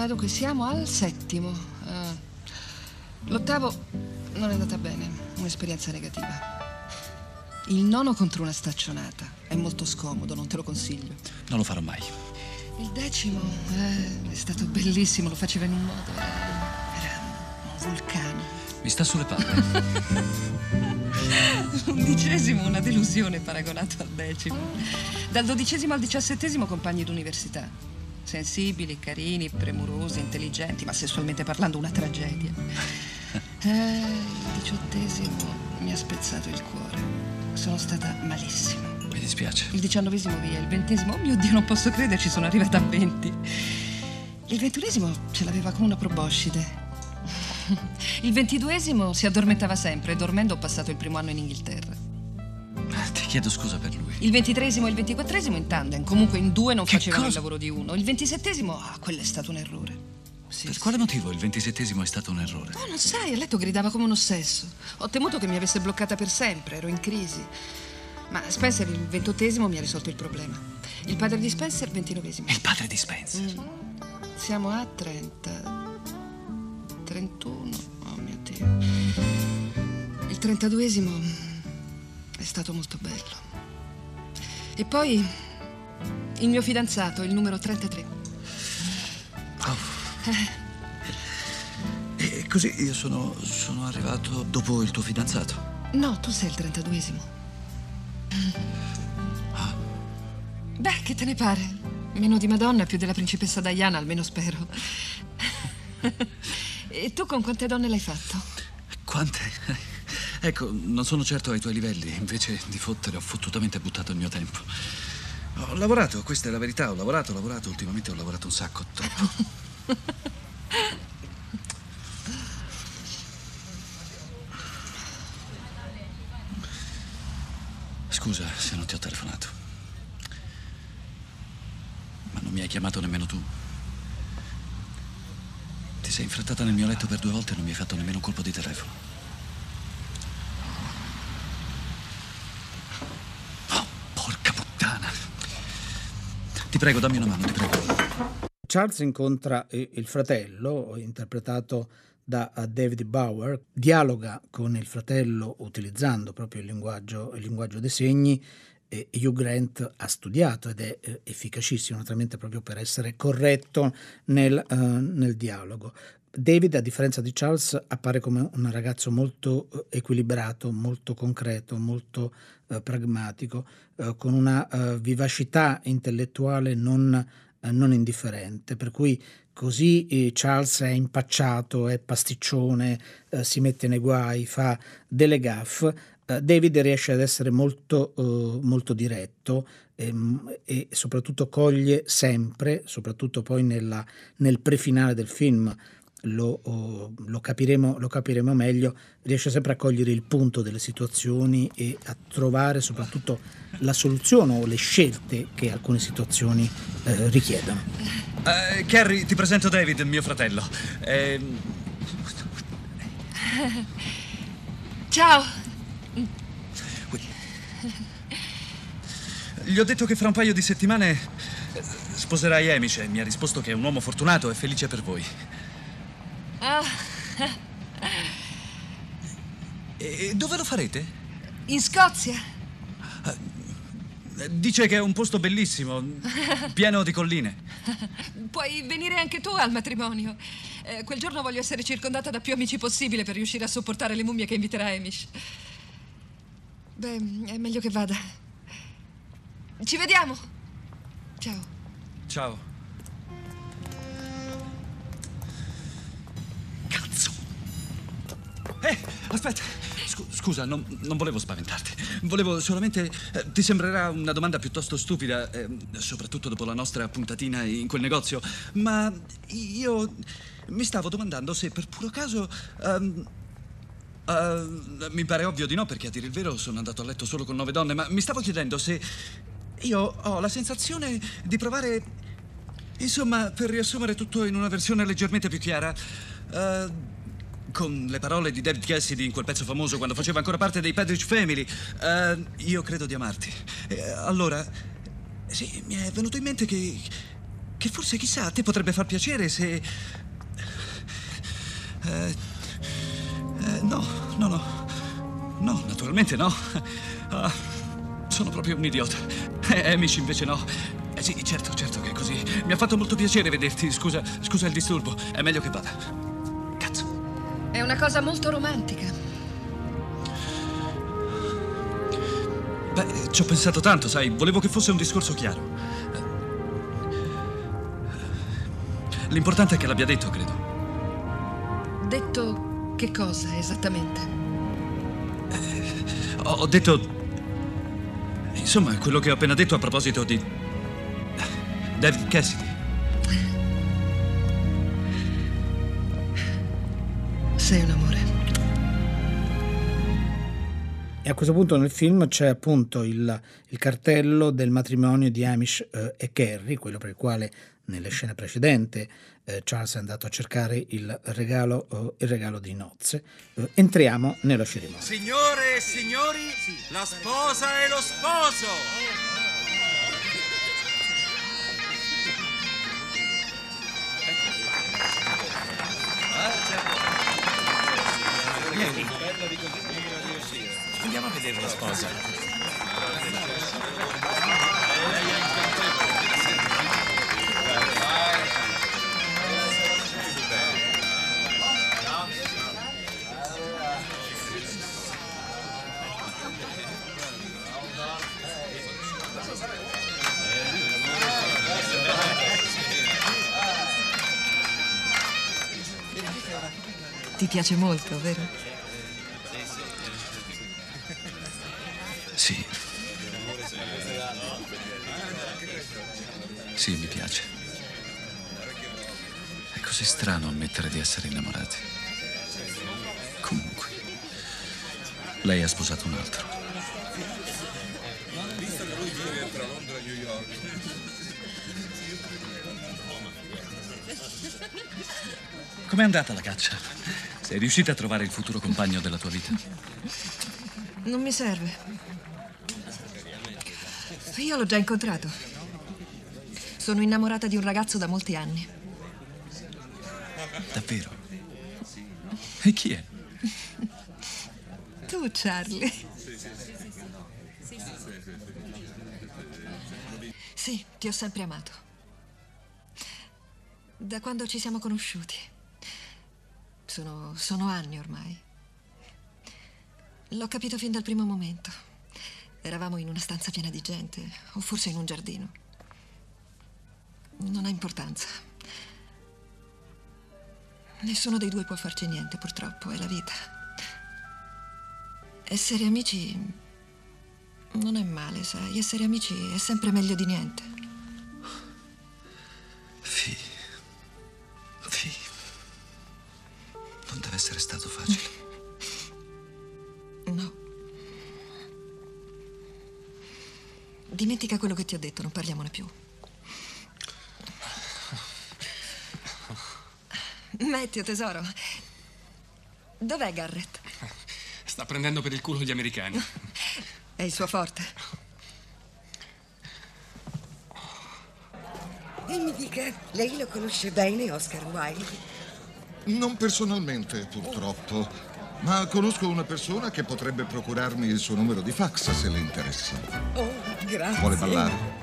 Ah, dunque, siamo al settimo. Ah, l'ottavo non è andata bene, un'esperienza negativa. Il nono contro una staccionata. È molto scomodo, non te lo consiglio. Non lo farò mai. Il decimo eh, è stato bellissimo, lo faceva in un modo. Era un vulcano. Mi sta sulle palle. L'undicesimo, una delusione paragonato al decimo. Dal dodicesimo al diciassettesimo compagni d'università. Sensibili, carini, premurosi, intelligenti, ma sessualmente parlando una tragedia. Eh, il diciottesimo mi ha spezzato il cuore. Sono stata malissima. Mi dispiace. Il diciannovesimo via, il ventesimo, oh mio Dio, non posso crederci, sono arrivata a venti. Il ventunesimo ce l'aveva come una proboscide. Il ventiduesimo si addormentava sempre, dormendo ho passato il primo anno in Inghilterra. Ti chiedo scusa per lui. Il ventitreesimo e il ventiquattresimo in tandem, comunque in due non che facevano cosa? Il lavoro di uno. Il ventisettesimo, ah, quello è stato un errore. Sì, per sì. Quale motivo il ventisettesimo è stato un errore? No, non sai, a letto gridava come un ossesso. Ho temuto che mi avesse bloccata per sempre, ero in crisi. Ma Spencer il ventottesimo mi ha risolto il problema. Il padre di Spencer il ventinovesimo. Il padre di Spencer? Mm. Siamo a trenta. trentuno, oh mio Dio. Il trentaduesimo... è stato molto bello. E poi il mio fidanzato, il numero trentatré. Oh. Eh. E così io sono, sono arrivato dopo il tuo fidanzato. No, tu sei il trentaduesimo. Ah. Beh, che te ne pare? Meno di Madonna, più della principessa Diana, almeno spero. E tu con quante donne l'hai fatto? Quante? Ecco, non sono certo ai tuoi livelli, invece di fottere ho fottutamente buttato il mio tempo. Ho lavorato, questa è la verità, ho lavorato, ho lavorato, ultimamente ho lavorato un sacco, troppo. Scusa se non ti ho telefonato. Ma non mi hai chiamato nemmeno tu. Ti sei infrattata nel mio letto per due volte e non mi hai fatto nemmeno un colpo di telefono. Ti prego, dammi una mano, ti prego. Charles incontra il fratello, interpretato da David Bower, dialoga con il fratello utilizzando proprio il linguaggio, il linguaggio dei segni. E Hugh Grant ha studiato ed è efficacissimo, naturalmente, proprio per essere corretto nel, uh, nel dialogo. David, a differenza di Charles, appare come un ragazzo molto equilibrato, molto concreto, molto eh, pragmatico, eh, con una eh, vivacità intellettuale non, eh, non indifferente, per cui così eh, Charles è impacciato, è pasticcione, eh, si mette nei guai, fa delle gaffe. eh, David riesce ad essere molto, eh, molto diretto, e soprattutto coglie sempre, soprattutto poi nella, nel prefinale del film, Lo, lo, capiremo, lo capiremo meglio, riesce sempre a cogliere il punto delle situazioni e a trovare soprattutto la soluzione o le scelte che alcune situazioni eh, richiedono. Uh, Carrie, ti presento David, mio fratello. Eh... Ciao! Gli ho detto che fra un paio di settimane sposerai Hamish e mi ha risposto che è un uomo fortunato e felice per voi. Ah. E dove lo farete? In Scozia. Dice che è un posto bellissimo, pieno di colline. Puoi venire anche tu al matrimonio. Eh, quel giorno voglio essere circondata da più amici possibile per riuscire a sopportare le mummie che inviterà Hamish. Beh, è meglio che vada. Ci vediamo. Ciao. Ciao. Eh, aspetta, Scu- scusa, non, non volevo spaventarti. Volevo solamente... Eh, ti sembrerà una domanda piuttosto stupida, eh, soprattutto dopo la nostra puntatina in quel negozio, ma io mi stavo domandando se per puro caso... Um, uh, mi pare ovvio di no, perché a dire il vero sono andato a letto solo con nove donne, ma mi stavo chiedendo se io ho la sensazione di provare... Insomma, per riassumere tutto in una versione leggermente più chiara... Uh, con le parole di David Cassidy in quel pezzo famoso quando faceva ancora parte dei Partridge Family, uh, io credo di amarti. Uh, allora, sì, mi è venuto in mente che, che forse chissà a te potrebbe far piacere se... Uh, uh, no, no, no, no, naturalmente no. Uh, sono proprio un idiota. Eh, Hamish invece no. Eh sì, certo, certo che è così. Mi ha fatto molto piacere vederti, scusa, scusa il disturbo, è meglio che vada. È una cosa molto romantica. Beh, ci ho pensato tanto, sai, volevo che fosse un discorso chiaro. L'importante è che l'abbia detto, credo. Detto che cosa esattamente? Eh, ho detto... Insomma, quello che ho appena detto a proposito di David Cassidy. Sei un amore. E a questo punto nel film c'è appunto il, il cartello del matrimonio di Hamish eh, e Carrie, quello per il quale nelle scene precedenti eh, Charles è andato a cercare il regalo, eh, il regalo di nozze. Eh, entriamo nella cerimonia. Signore e signori, la sposa e lo sposo! Andiamo a vedere la sposa. Ti piace molto, vero? Sì. Sì, mi piace. È così strano ammettere di essere innamorati. Comunque, lei ha sposato un altro. Visto che lui vive tra Londra e New York. Com'è andata la caccia? Sei riuscita a trovare il futuro compagno della tua vita? Non mi serve. Io l'ho già incontrato. Sono innamorata di un ragazzo da molti anni. Davvero? E chi è? Tu, Charlie. Sì, ti ho sempre amato. Da quando ci siamo conosciuti. Sono, sono anni ormai. L'ho capito fin dal primo momento. Eravamo in una stanza piena di gente, o forse in un giardino. Non ha importanza. Nessuno dei due può farci niente, purtroppo, è la vita. Essere amici non è male, sai. Essere amici è sempre meglio di niente. Fì. Fì. Non deve essere stato facile. No. Dimentica quello che ti ho detto, non parliamone più. Matthew, tesoro. Dov'è Garrett? Sta prendendo per il culo gli americani. È il suo forte. E mi dica, lei lo conosce bene, Oscar Wilde? Non personalmente, purtroppo. Ma conosco una persona che potrebbe procurarmi il suo numero di fax, se le interessa. Oh. Grazie. Vuole ballare?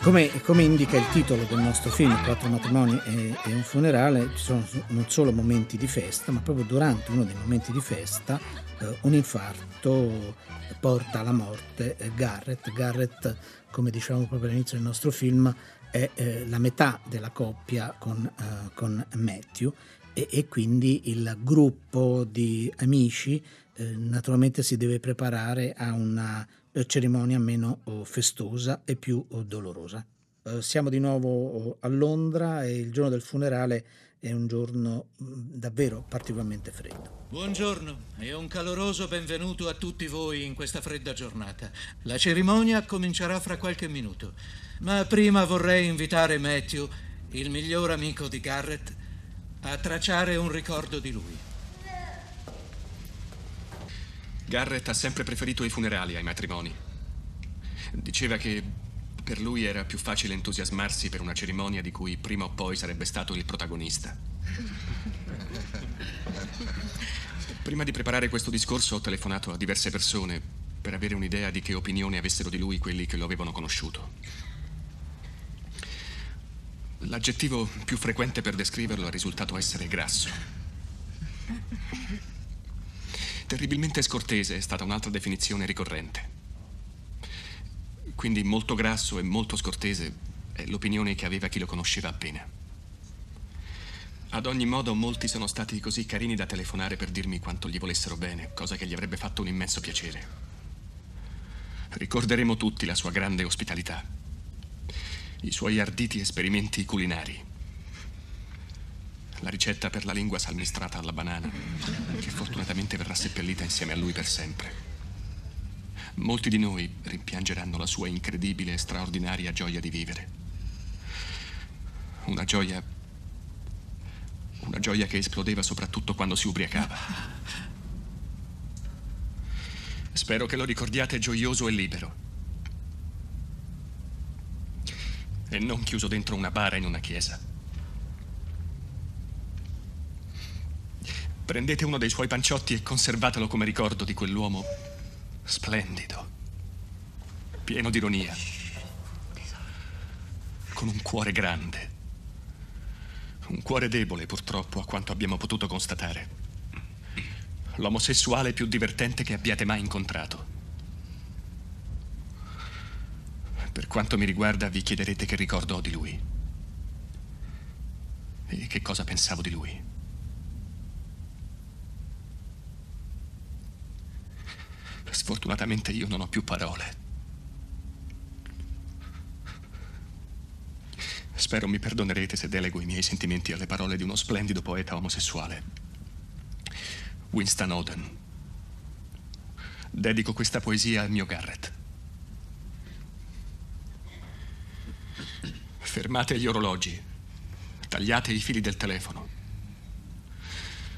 Come, come indica il titolo del nostro film, Quattro matrimoni e, e un funerale, ci sono non solo momenti di festa, ma proprio durante uno dei momenti di festa eh, un infarto porta alla morte eh, Garrett. Garrett, come dicevamo proprio all'inizio del nostro film, è eh, la metà della coppia con, eh, con Matthew e, e quindi il gruppo di amici eh, naturalmente si deve preparare a una cerimonia meno festosa e più dolorosa. Siamo di nuovo a Londra e il giorno del funerale è un giorno davvero particolarmente freddo. Buongiorno e un caloroso benvenuto a tutti voi in questa fredda giornata. La cerimonia comincerà fra qualche minuto, ma prima vorrei invitare Matthew, il miglior amico di Garrett, a tracciare un ricordo di lui. Garrett ha sempre preferito i funerali ai matrimoni. Diceva che per lui era più facile entusiasmarsi per una cerimonia di cui prima o poi sarebbe stato il protagonista. Prima di preparare questo discorso ho telefonato a diverse persone per avere un'idea di che opinione avessero di lui quelli che lo avevano conosciuto. L'aggettivo più frequente per descriverlo è risultato essere grasso. Terribilmente scortese è stata un'altra definizione ricorrente. Quindi molto grasso e molto scortese è l'opinione che aveva chi lo conosceva appena. Ad ogni modo, molti sono stati così carini da telefonare per dirmi quanto gli volessero bene, cosa che gli avrebbe fatto un immenso piacere. Ricorderemo tutti la sua grande ospitalità, i suoi arditi esperimenti culinari, la ricetta per la lingua salmistrata alla banana, che fortunatamente verrà seppellita insieme a lui per sempre. Molti di noi rimpiangeranno la sua incredibile e straordinaria gioia di vivere. Una gioia... una gioia che esplodeva soprattutto quando si ubriacava. Spero che lo ricordiate gioioso e libero. E non chiuso dentro una bara in una chiesa. Prendete uno dei suoi panciotti e conservatelo come ricordo di quell'uomo splendido, pieno di ironia, con un cuore grande. Un cuore debole, purtroppo, a quanto abbiamo potuto constatare. L'omosessuale più divertente che abbiate mai incontrato. Per quanto mi riguarda, vi chiederete che ricordo ho di lui. E che cosa pensavo di lui. Sfortunatamente io non ho più parole. Spero mi perdonerete se delego i miei sentimenti alle parole di uno splendido poeta omosessuale, Winston Oden. Dedico questa poesia al mio Garrett. Fermate gli orologi, tagliate i fili del telefono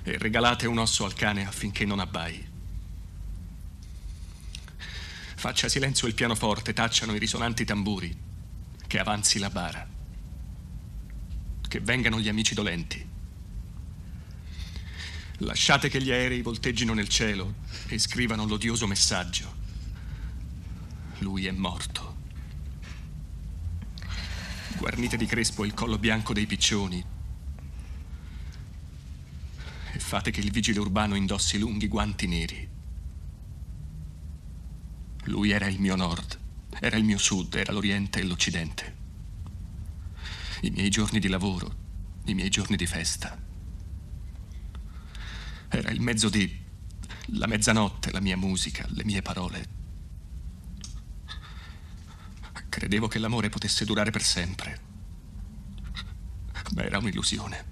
e regalate un osso al cane affinché non abbai. Faccia silenzio il pianoforte, tacciano i risonanti tamburi, che avanzi la bara, che vengano gli amici dolenti. Lasciate che gli aerei volteggino nel cielo e scrivano l'odioso messaggio. Lui è morto. Guarnite di crespo il collo bianco dei piccioni e fate che il vigile urbano indossi lunghi guanti neri. Lui era il mio nord, era il mio sud, era l'oriente e l'occidente. I miei giorni di lavoro, i miei giorni di festa. Era il mezzodì, la mezzanotte, la mia musica, le mie parole. Credevo che l'amore potesse durare per sempre, ma era un'illusione.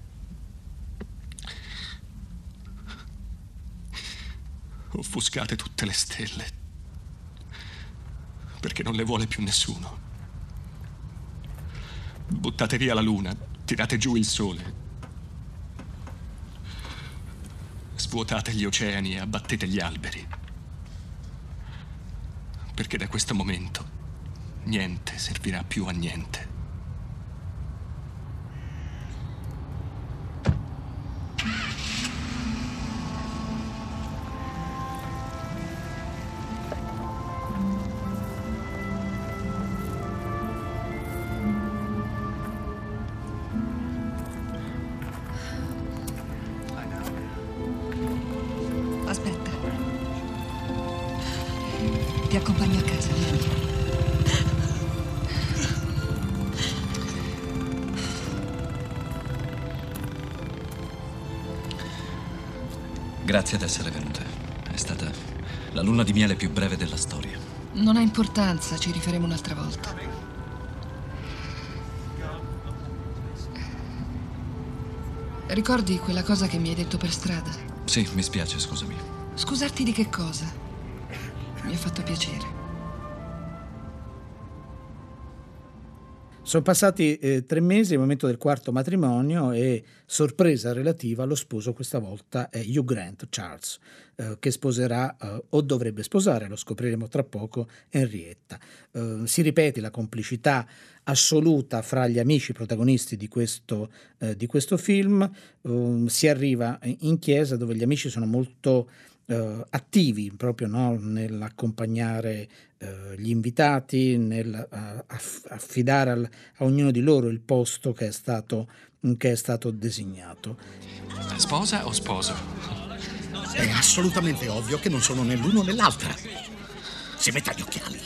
Offuscate tutte le stelle, perché non le vuole più nessuno. Buttate via la luna, tirate giù il sole. Svuotate gli oceani e abbattete gli alberi. Perché da questo momento niente servirà più a niente. Grazie ad essere venute. È stata la luna di miele più breve della storia. Non ha importanza, ci rifaremo un'altra volta. Ricordi quella cosa che mi hai detto per strada? Sì, mi spiace, scusami. Scusarti di che cosa? Mi ha fatto piacere. Sono passati eh, tre mesi, il momento del quarto matrimonio e sorpresa relativa, lo sposo questa volta è Hugh Grant, Charles, eh, che sposerà eh, o dovrebbe sposare, lo scopriremo tra poco, Henrietta. Eh, si ripete la complicità assoluta fra gli amici protagonisti di questo, eh, di questo film, eh, si arriva in chiesa dove gli amici sono molto... Uh, attivi proprio no, nell'accompagnare eh, gli invitati, nel aff- affidare al, a ognuno di loro il posto che è stato, che è stato designato. Sposa o sposo? È assolutamente ovvio che non sono né l'uno né l'altra. Si metta gli occhiali.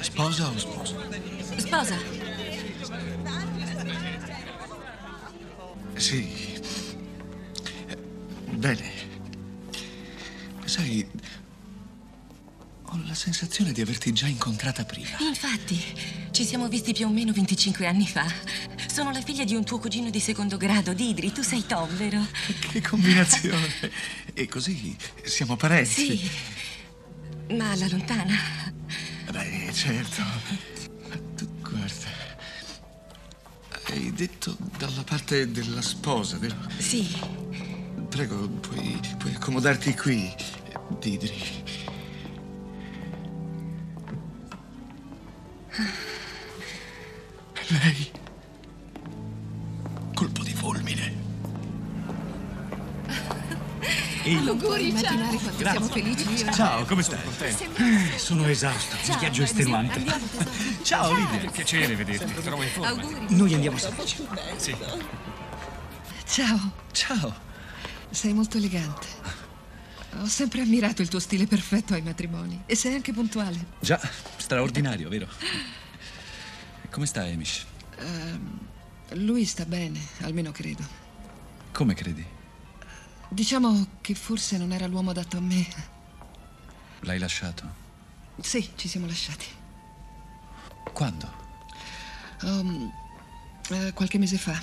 Sposa o sposo? Sposa. Sì. Bene. Sai, ho la sensazione di averti già incontrata prima. Infatti, ci siamo visti più o meno venticinque anni fa. Sono la figlia di un tuo cugino di secondo grado, Didri. Tu sei Tom, vero? Che combinazione. E così siamo parenti. Sì, ma alla lontana. Beh, certo. Ma tu guarda, hai detto dalla parte della sposa, vero? Sì. Prego, puoi, puoi accomodarti qui, Didri. Lei? Colpo di fulmine. Allora, immaginare quanto Grazie. Siamo felici. Ciao, come stai? Sono, sono esausto, un viaggio estenuante. Andiamo, Ciao, Lydia. Piacere vederti, trovo in forma. Auguri. Noi andiamo semplici. Sì. Ciao. Ciao. Sei molto elegante. Ho sempre ammirato il tuo stile perfetto ai matrimoni. E sei anche puntuale. Già, straordinario, vero? Come sta Hamish? Uh, lui sta bene, almeno credo. Come credi? Diciamo che forse non era l'uomo adatto a me. L'hai lasciato? Sì, ci siamo lasciati. Quando? Um, uh, qualche mese fa.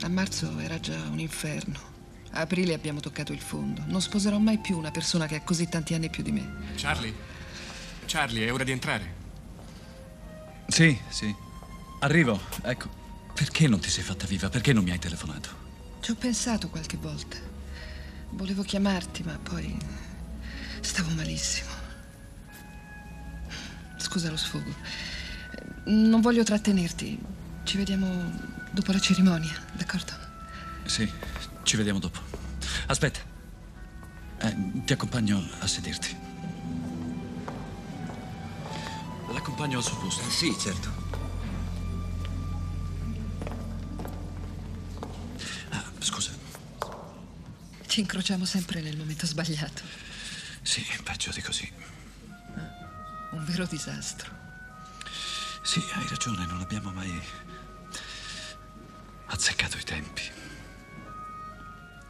A marzo era già un inferno. A aprile abbiamo toccato il fondo. Non sposerò mai più una persona che ha così tanti anni più di me. Charlie? Charlie, è ora di entrare. Sì, sì. Arrivo, ecco. Perché non ti sei fatta viva? Perché non mi hai telefonato? Ci ho pensato qualche volta. Volevo chiamarti, ma poi stavo malissimo. Scusa lo sfogo. Non voglio trattenerti. Ci vediamo dopo la cerimonia, d'accordo? Sì. Ci vediamo dopo. Aspetta. Eh, ti accompagno a sederti. L'accompagno al suo posto. Sì, certo. Ah, scusa. Ci incrociamo sempre nel momento sbagliato. Sì, peggio di così. Un vero disastro. Sì, hai ragione. Non abbiamo mai azzeccato i tempi.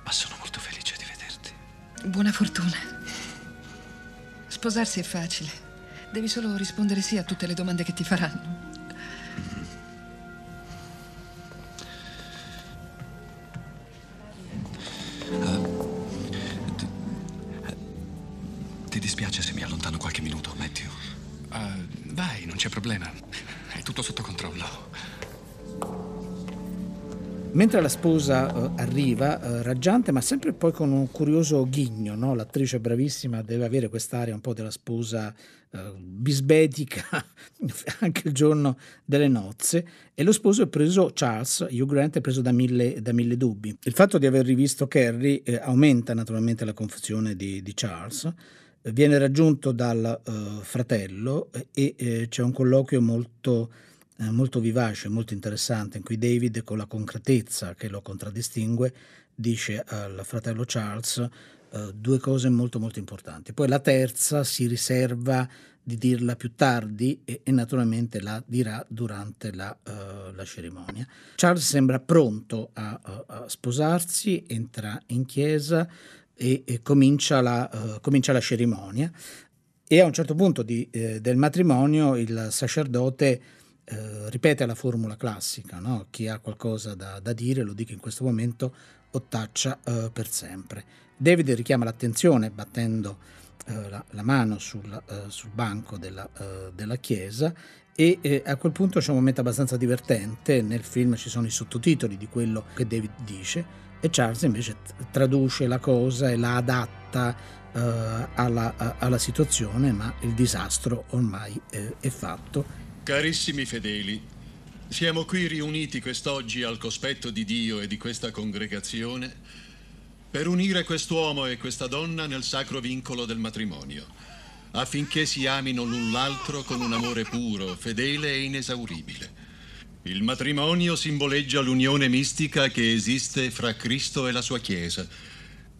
Ma sono molto felice di vederti. Buona fortuna. Sposarsi è facile. Devi solo rispondere sì a tutte le domande che ti faranno. Mm-hmm. Uh, ti, ti dispiace se mi allontano qualche minuto, Matthew? Uh, vai, non c'è problema. È tutto sotto controllo. Mentre la sposa uh, arriva, uh, raggiante, ma sempre poi con un curioso ghigno, no? L'attrice bravissima deve avere quest'aria un po' della sposa uh, bisbetica anche il giorno delle nozze. E lo sposo è preso, Charles, Hugh Grant, è preso da mille, da mille dubbi. Il fatto di aver rivisto Carrie eh, aumenta naturalmente la confusione di, di Charles. Eh, viene raggiunto dal uh, fratello e eh, c'è un colloquio molto... molto vivace, molto interessante, in cui David, con la concretezza che lo contraddistingue, dice al fratello Charles uh, due cose molto molto importanti. Poi la terza si riserva di dirla più tardi e, e naturalmente la dirà durante la, uh, la cerimonia. Charles sembra pronto a, a, a sposarsi, entra in chiesa e, e comincia, la, uh, comincia la cerimonia, e a un certo punto di, eh, del matrimonio il sacerdote Uh, ripete la formula classica, no? Chi ha qualcosa da, da dire lo dica in questo momento o taccia uh, per sempre. David richiama l'attenzione battendo uh, la, la mano sul, uh, sul banco della, uh, della chiesa e eh, a quel punto c'è un momento abbastanza divertente. Nel film ci sono i sottotitoli di quello che David dice e Charles invece t- traduce la cosa e la adatta uh, alla, uh, alla situazione, ma il disastro ormai eh, è fatto. Carissimi fedeli, siamo qui riuniti quest'oggi al cospetto di Dio e di questa congregazione per unire quest'uomo e questa donna nel sacro vincolo del matrimonio. affinché si amino l'un l'altro con un amore puro, fedele e inesauribile. Il matrimonio simboleggia l'unione mistica che esiste fra Cristo e la sua Chiesa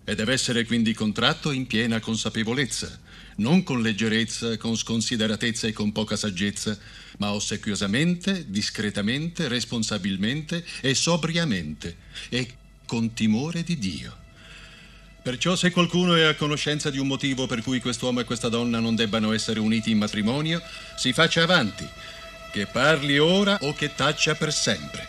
e deve essere quindi contratto in piena consapevolezza, non con leggerezza, con sconsideratezza e con poca saggezza, ma ossequiosamente, discretamente, responsabilmente e sobriamente e con timore di Dio. Perciò se qualcuno è a conoscenza di un motivo per cui quest'uomo e questa donna non debbano essere uniti in matrimonio, si faccia avanti, che parli ora o che taccia per sempre.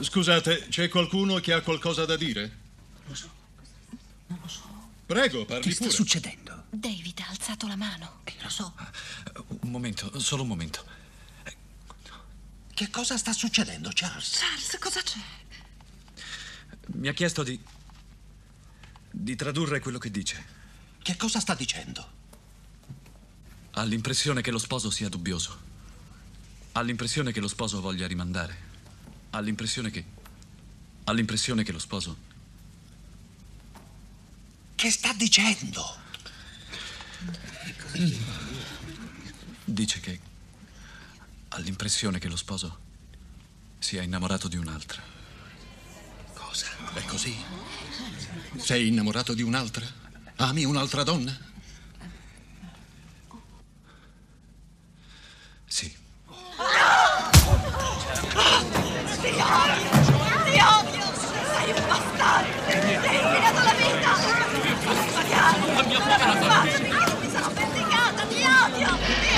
Scusate, c'è qualcuno che ha qualcosa da dire? Non lo so, non lo so. Prego, parli pure. Che sta succedendo? David ha alzato la mano. Eh, lo so. Un momento, solo un momento. Che cosa sta succedendo, Charles? Charles, cosa c'è? Mi ha chiesto di... di tradurre quello che dice. Che cosa sta dicendo? Ha l'impressione che lo sposo sia dubbioso. Ha l'impressione che lo sposo voglia rimandare. Ha l'impressione che... ha l'impressione che lo sposo... Che sta dicendo? Dice che... ha l'impressione che lo sposo sia innamorato di un'altra. Cosa? È così? Sei innamorato di un'altra? Ami un'altra donna? Sì. No! Ti odio! Ti odio! Sei un bastardo! Ti hai rovinato la vita! Mi sono sbagliato! Non mi sono mi sono vendicata! Ti odio! Ti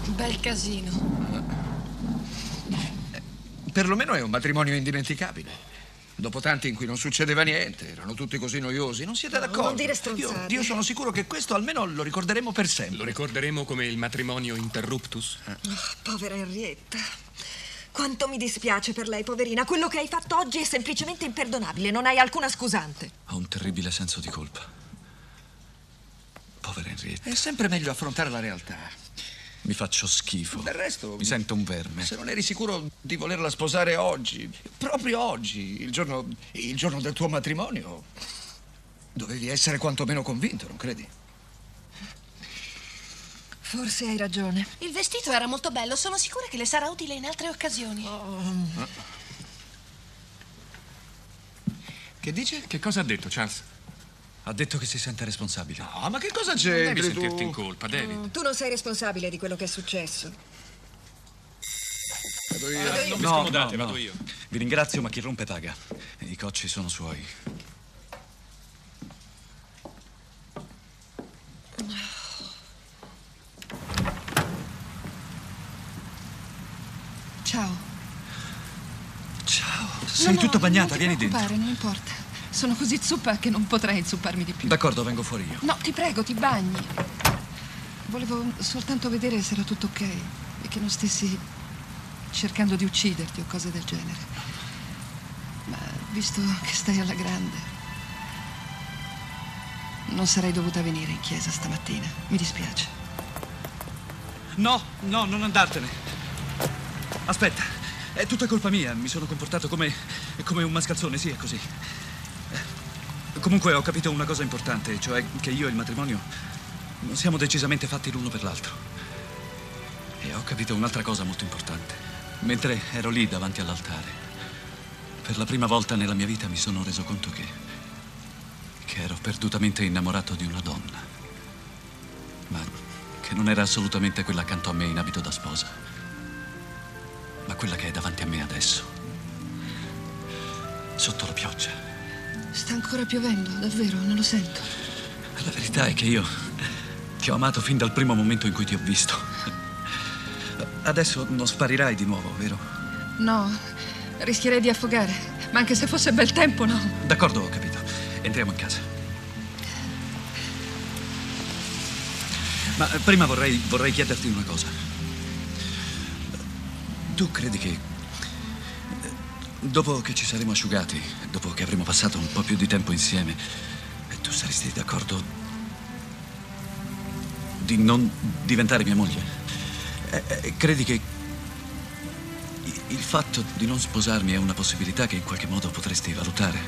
odio! Bel casino. Perlomeno è un matrimonio indimenticabile. Dopo tanti in cui non succedeva niente, erano tutti così noiosi. Non siete no, d'accordo? Non dire io, io sono sicuro che questo almeno lo ricorderemo per sempre. Lo ricorderemo come il matrimonio interruptus. Eh. Oh, povera Henrietta. Quanto mi dispiace per lei, poverina. Quello che hai fatto oggi è semplicemente imperdonabile. Non hai alcuna scusante. Ho un terribile senso di colpa. Povera Henrietta. È sempre meglio affrontare la realtà. Mi faccio schifo. Del resto... mi sento un verme. Se non eri sicuro di volerla sposare oggi, proprio oggi, il giorno, il giorno del tuo matrimonio, dovevi essere quantomeno convinto, non credi? Forse hai ragione. Il vestito era molto bello. Sono sicura che le sarà utile in altre occasioni. Um... Che dice? Che cosa ha detto, Charles? Ha detto che si sente responsabile. Ah, no, ma che cosa c'è? Non devi sentirti tu... in colpa, David. No, tu non sei responsabile di quello che è successo. Vado io. Ah, non mi scomodate, no, no, vado io. No. Vi ringrazio, ma chi rompe paga. I cocci sono suoi. Ciao. Ciao. Sei no, tutta no, bagnata, non vieni dentro. Non importa. Sono così zuppa che non potrei inzupparmi di più. D'accordo, vengo fuori io. No, ti prego, ti bagni. Volevo soltanto vedere se era tutto ok e che non stessi cercando di ucciderti o cose del genere. Ma visto che stai alla grande, non sarei dovuta venire in chiesa stamattina. Mi dispiace. No, no, non andartene. Aspetta, è tutta colpa mia. Mi sono comportato come, come un mascalzone, sì, è così. Comunque ho capito una cosa importante, cioè che io e il matrimonio non siamo decisamente fatti l'uno per l'altro. E ho capito un'altra cosa molto importante. Mentre ero lì davanti all'altare, per la prima volta nella mia vita mi sono reso conto che, che ero perdutamente innamorato di una donna, ma che non era assolutamente quella accanto a me in abito da sposa, ma quella che è davanti a me adesso, sotto la pioggia. Sta ancora piovendo, davvero, non lo sento. La verità è che io ti ho amato fin dal primo momento in cui ti ho visto. Adesso non sparirai di nuovo, vero? No, rischierei di affogare, ma anche se fosse bel tempo, no. D'accordo, ho capito. Entriamo in casa. Ma prima vorrei, vorrei chiederti una cosa. Tu credi che... dopo che ci saremo asciugati, dopo che avremo passato un po' più di tempo insieme, tu saresti d'accordo di non diventare mia moglie? Eh, eh, credi che Il fatto di non sposarmi è una possibilità che in qualche modo potresti valutare.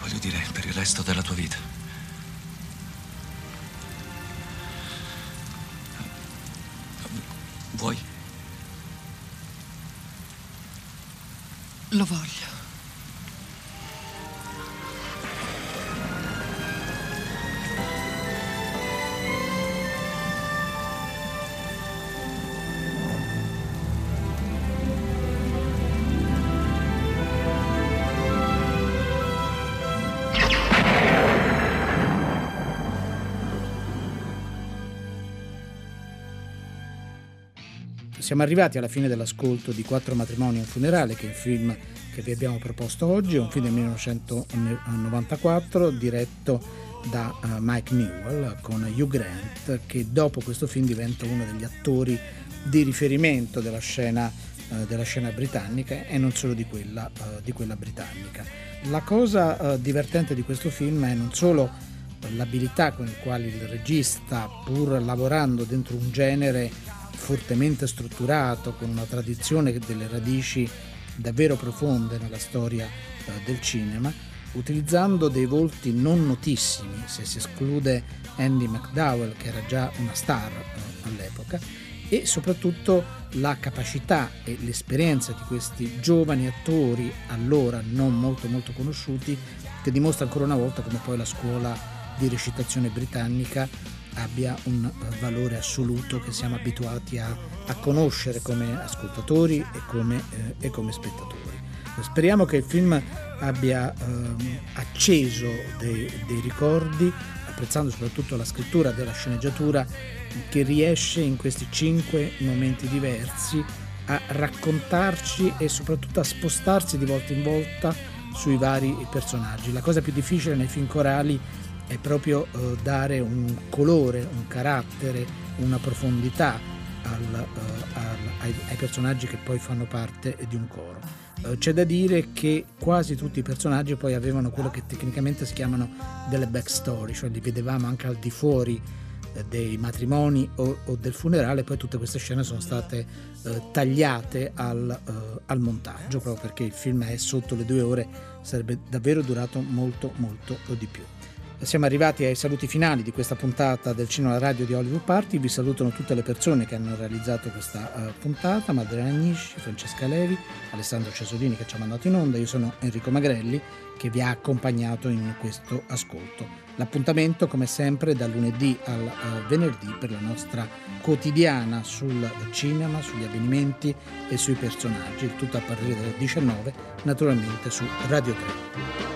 Voglio dire, per il resto della tua vita. Vuoi? Lo voglio. Siamo arrivati alla fine dell'ascolto di Quattro matrimoni e un funerale, che è il film che vi abbiamo proposto oggi, un film del millenovecentonovantaquattro diretto da Mike Newell con Hugh Grant, che dopo questo film diventa uno degli attori di riferimento della scena, eh, della scena britannica, e non solo di quella, eh, di quella britannica. La cosa eh, divertente di questo film è non solo l'abilità con il quale il regista, pur lavorando dentro un genere fortemente strutturato, con una tradizione che delle radici davvero profonde nella storia del cinema, utilizzando dei volti non notissimi, se si esclude Andy McDowell, che era già una star all'epoca, e soprattutto la capacità e l'esperienza di questi giovani attori, allora non molto molto conosciuti, che dimostra ancora una volta come poi la scuola di recitazione britannica abbia un valore assoluto che siamo abituati a, a conoscere come ascoltatori e come, eh, e come spettatori. Speriamo che il film abbia ehm, acceso dei, dei ricordi, apprezzando soprattutto la scrittura della sceneggiatura, che riesce in questi cinque momenti diversi a raccontarci e soprattutto a spostarsi di volta in volta sui vari personaggi. La cosa più difficile nei film corali è proprio eh, dare un colore, un carattere, una profondità al, eh, al, ai, ai personaggi che poi fanno parte di un coro. Eh, c'è da dire che quasi tutti i personaggi poi avevano quello che tecnicamente si chiamano delle backstory, cioè li vedevamo anche al di fuori eh, dei matrimoni o, o del funerale. Poi tutte queste scene sono state eh, tagliate al, eh, al montaggio, proprio perché il film è sotto le due ore, sarebbe davvero durato molto molto di più. Siamo arrivati ai saluti finali di questa puntata del Cinema alla radio di Hollywood Party. Vi salutano tutte le persone che hanno realizzato questa uh, puntata: Madrena Agnisci, Francesca Levi, Alessandro Cesolini che ci ha mandato in onda. Io sono Enrico Magrelli che vi ha accompagnato in questo ascolto. L'appuntamento, come sempre, dal lunedì al uh, venerdì per la nostra quotidiana sul cinema, sugli avvenimenti e sui personaggi. Il tutto a partire dalle diciannove, naturalmente su Radio tre.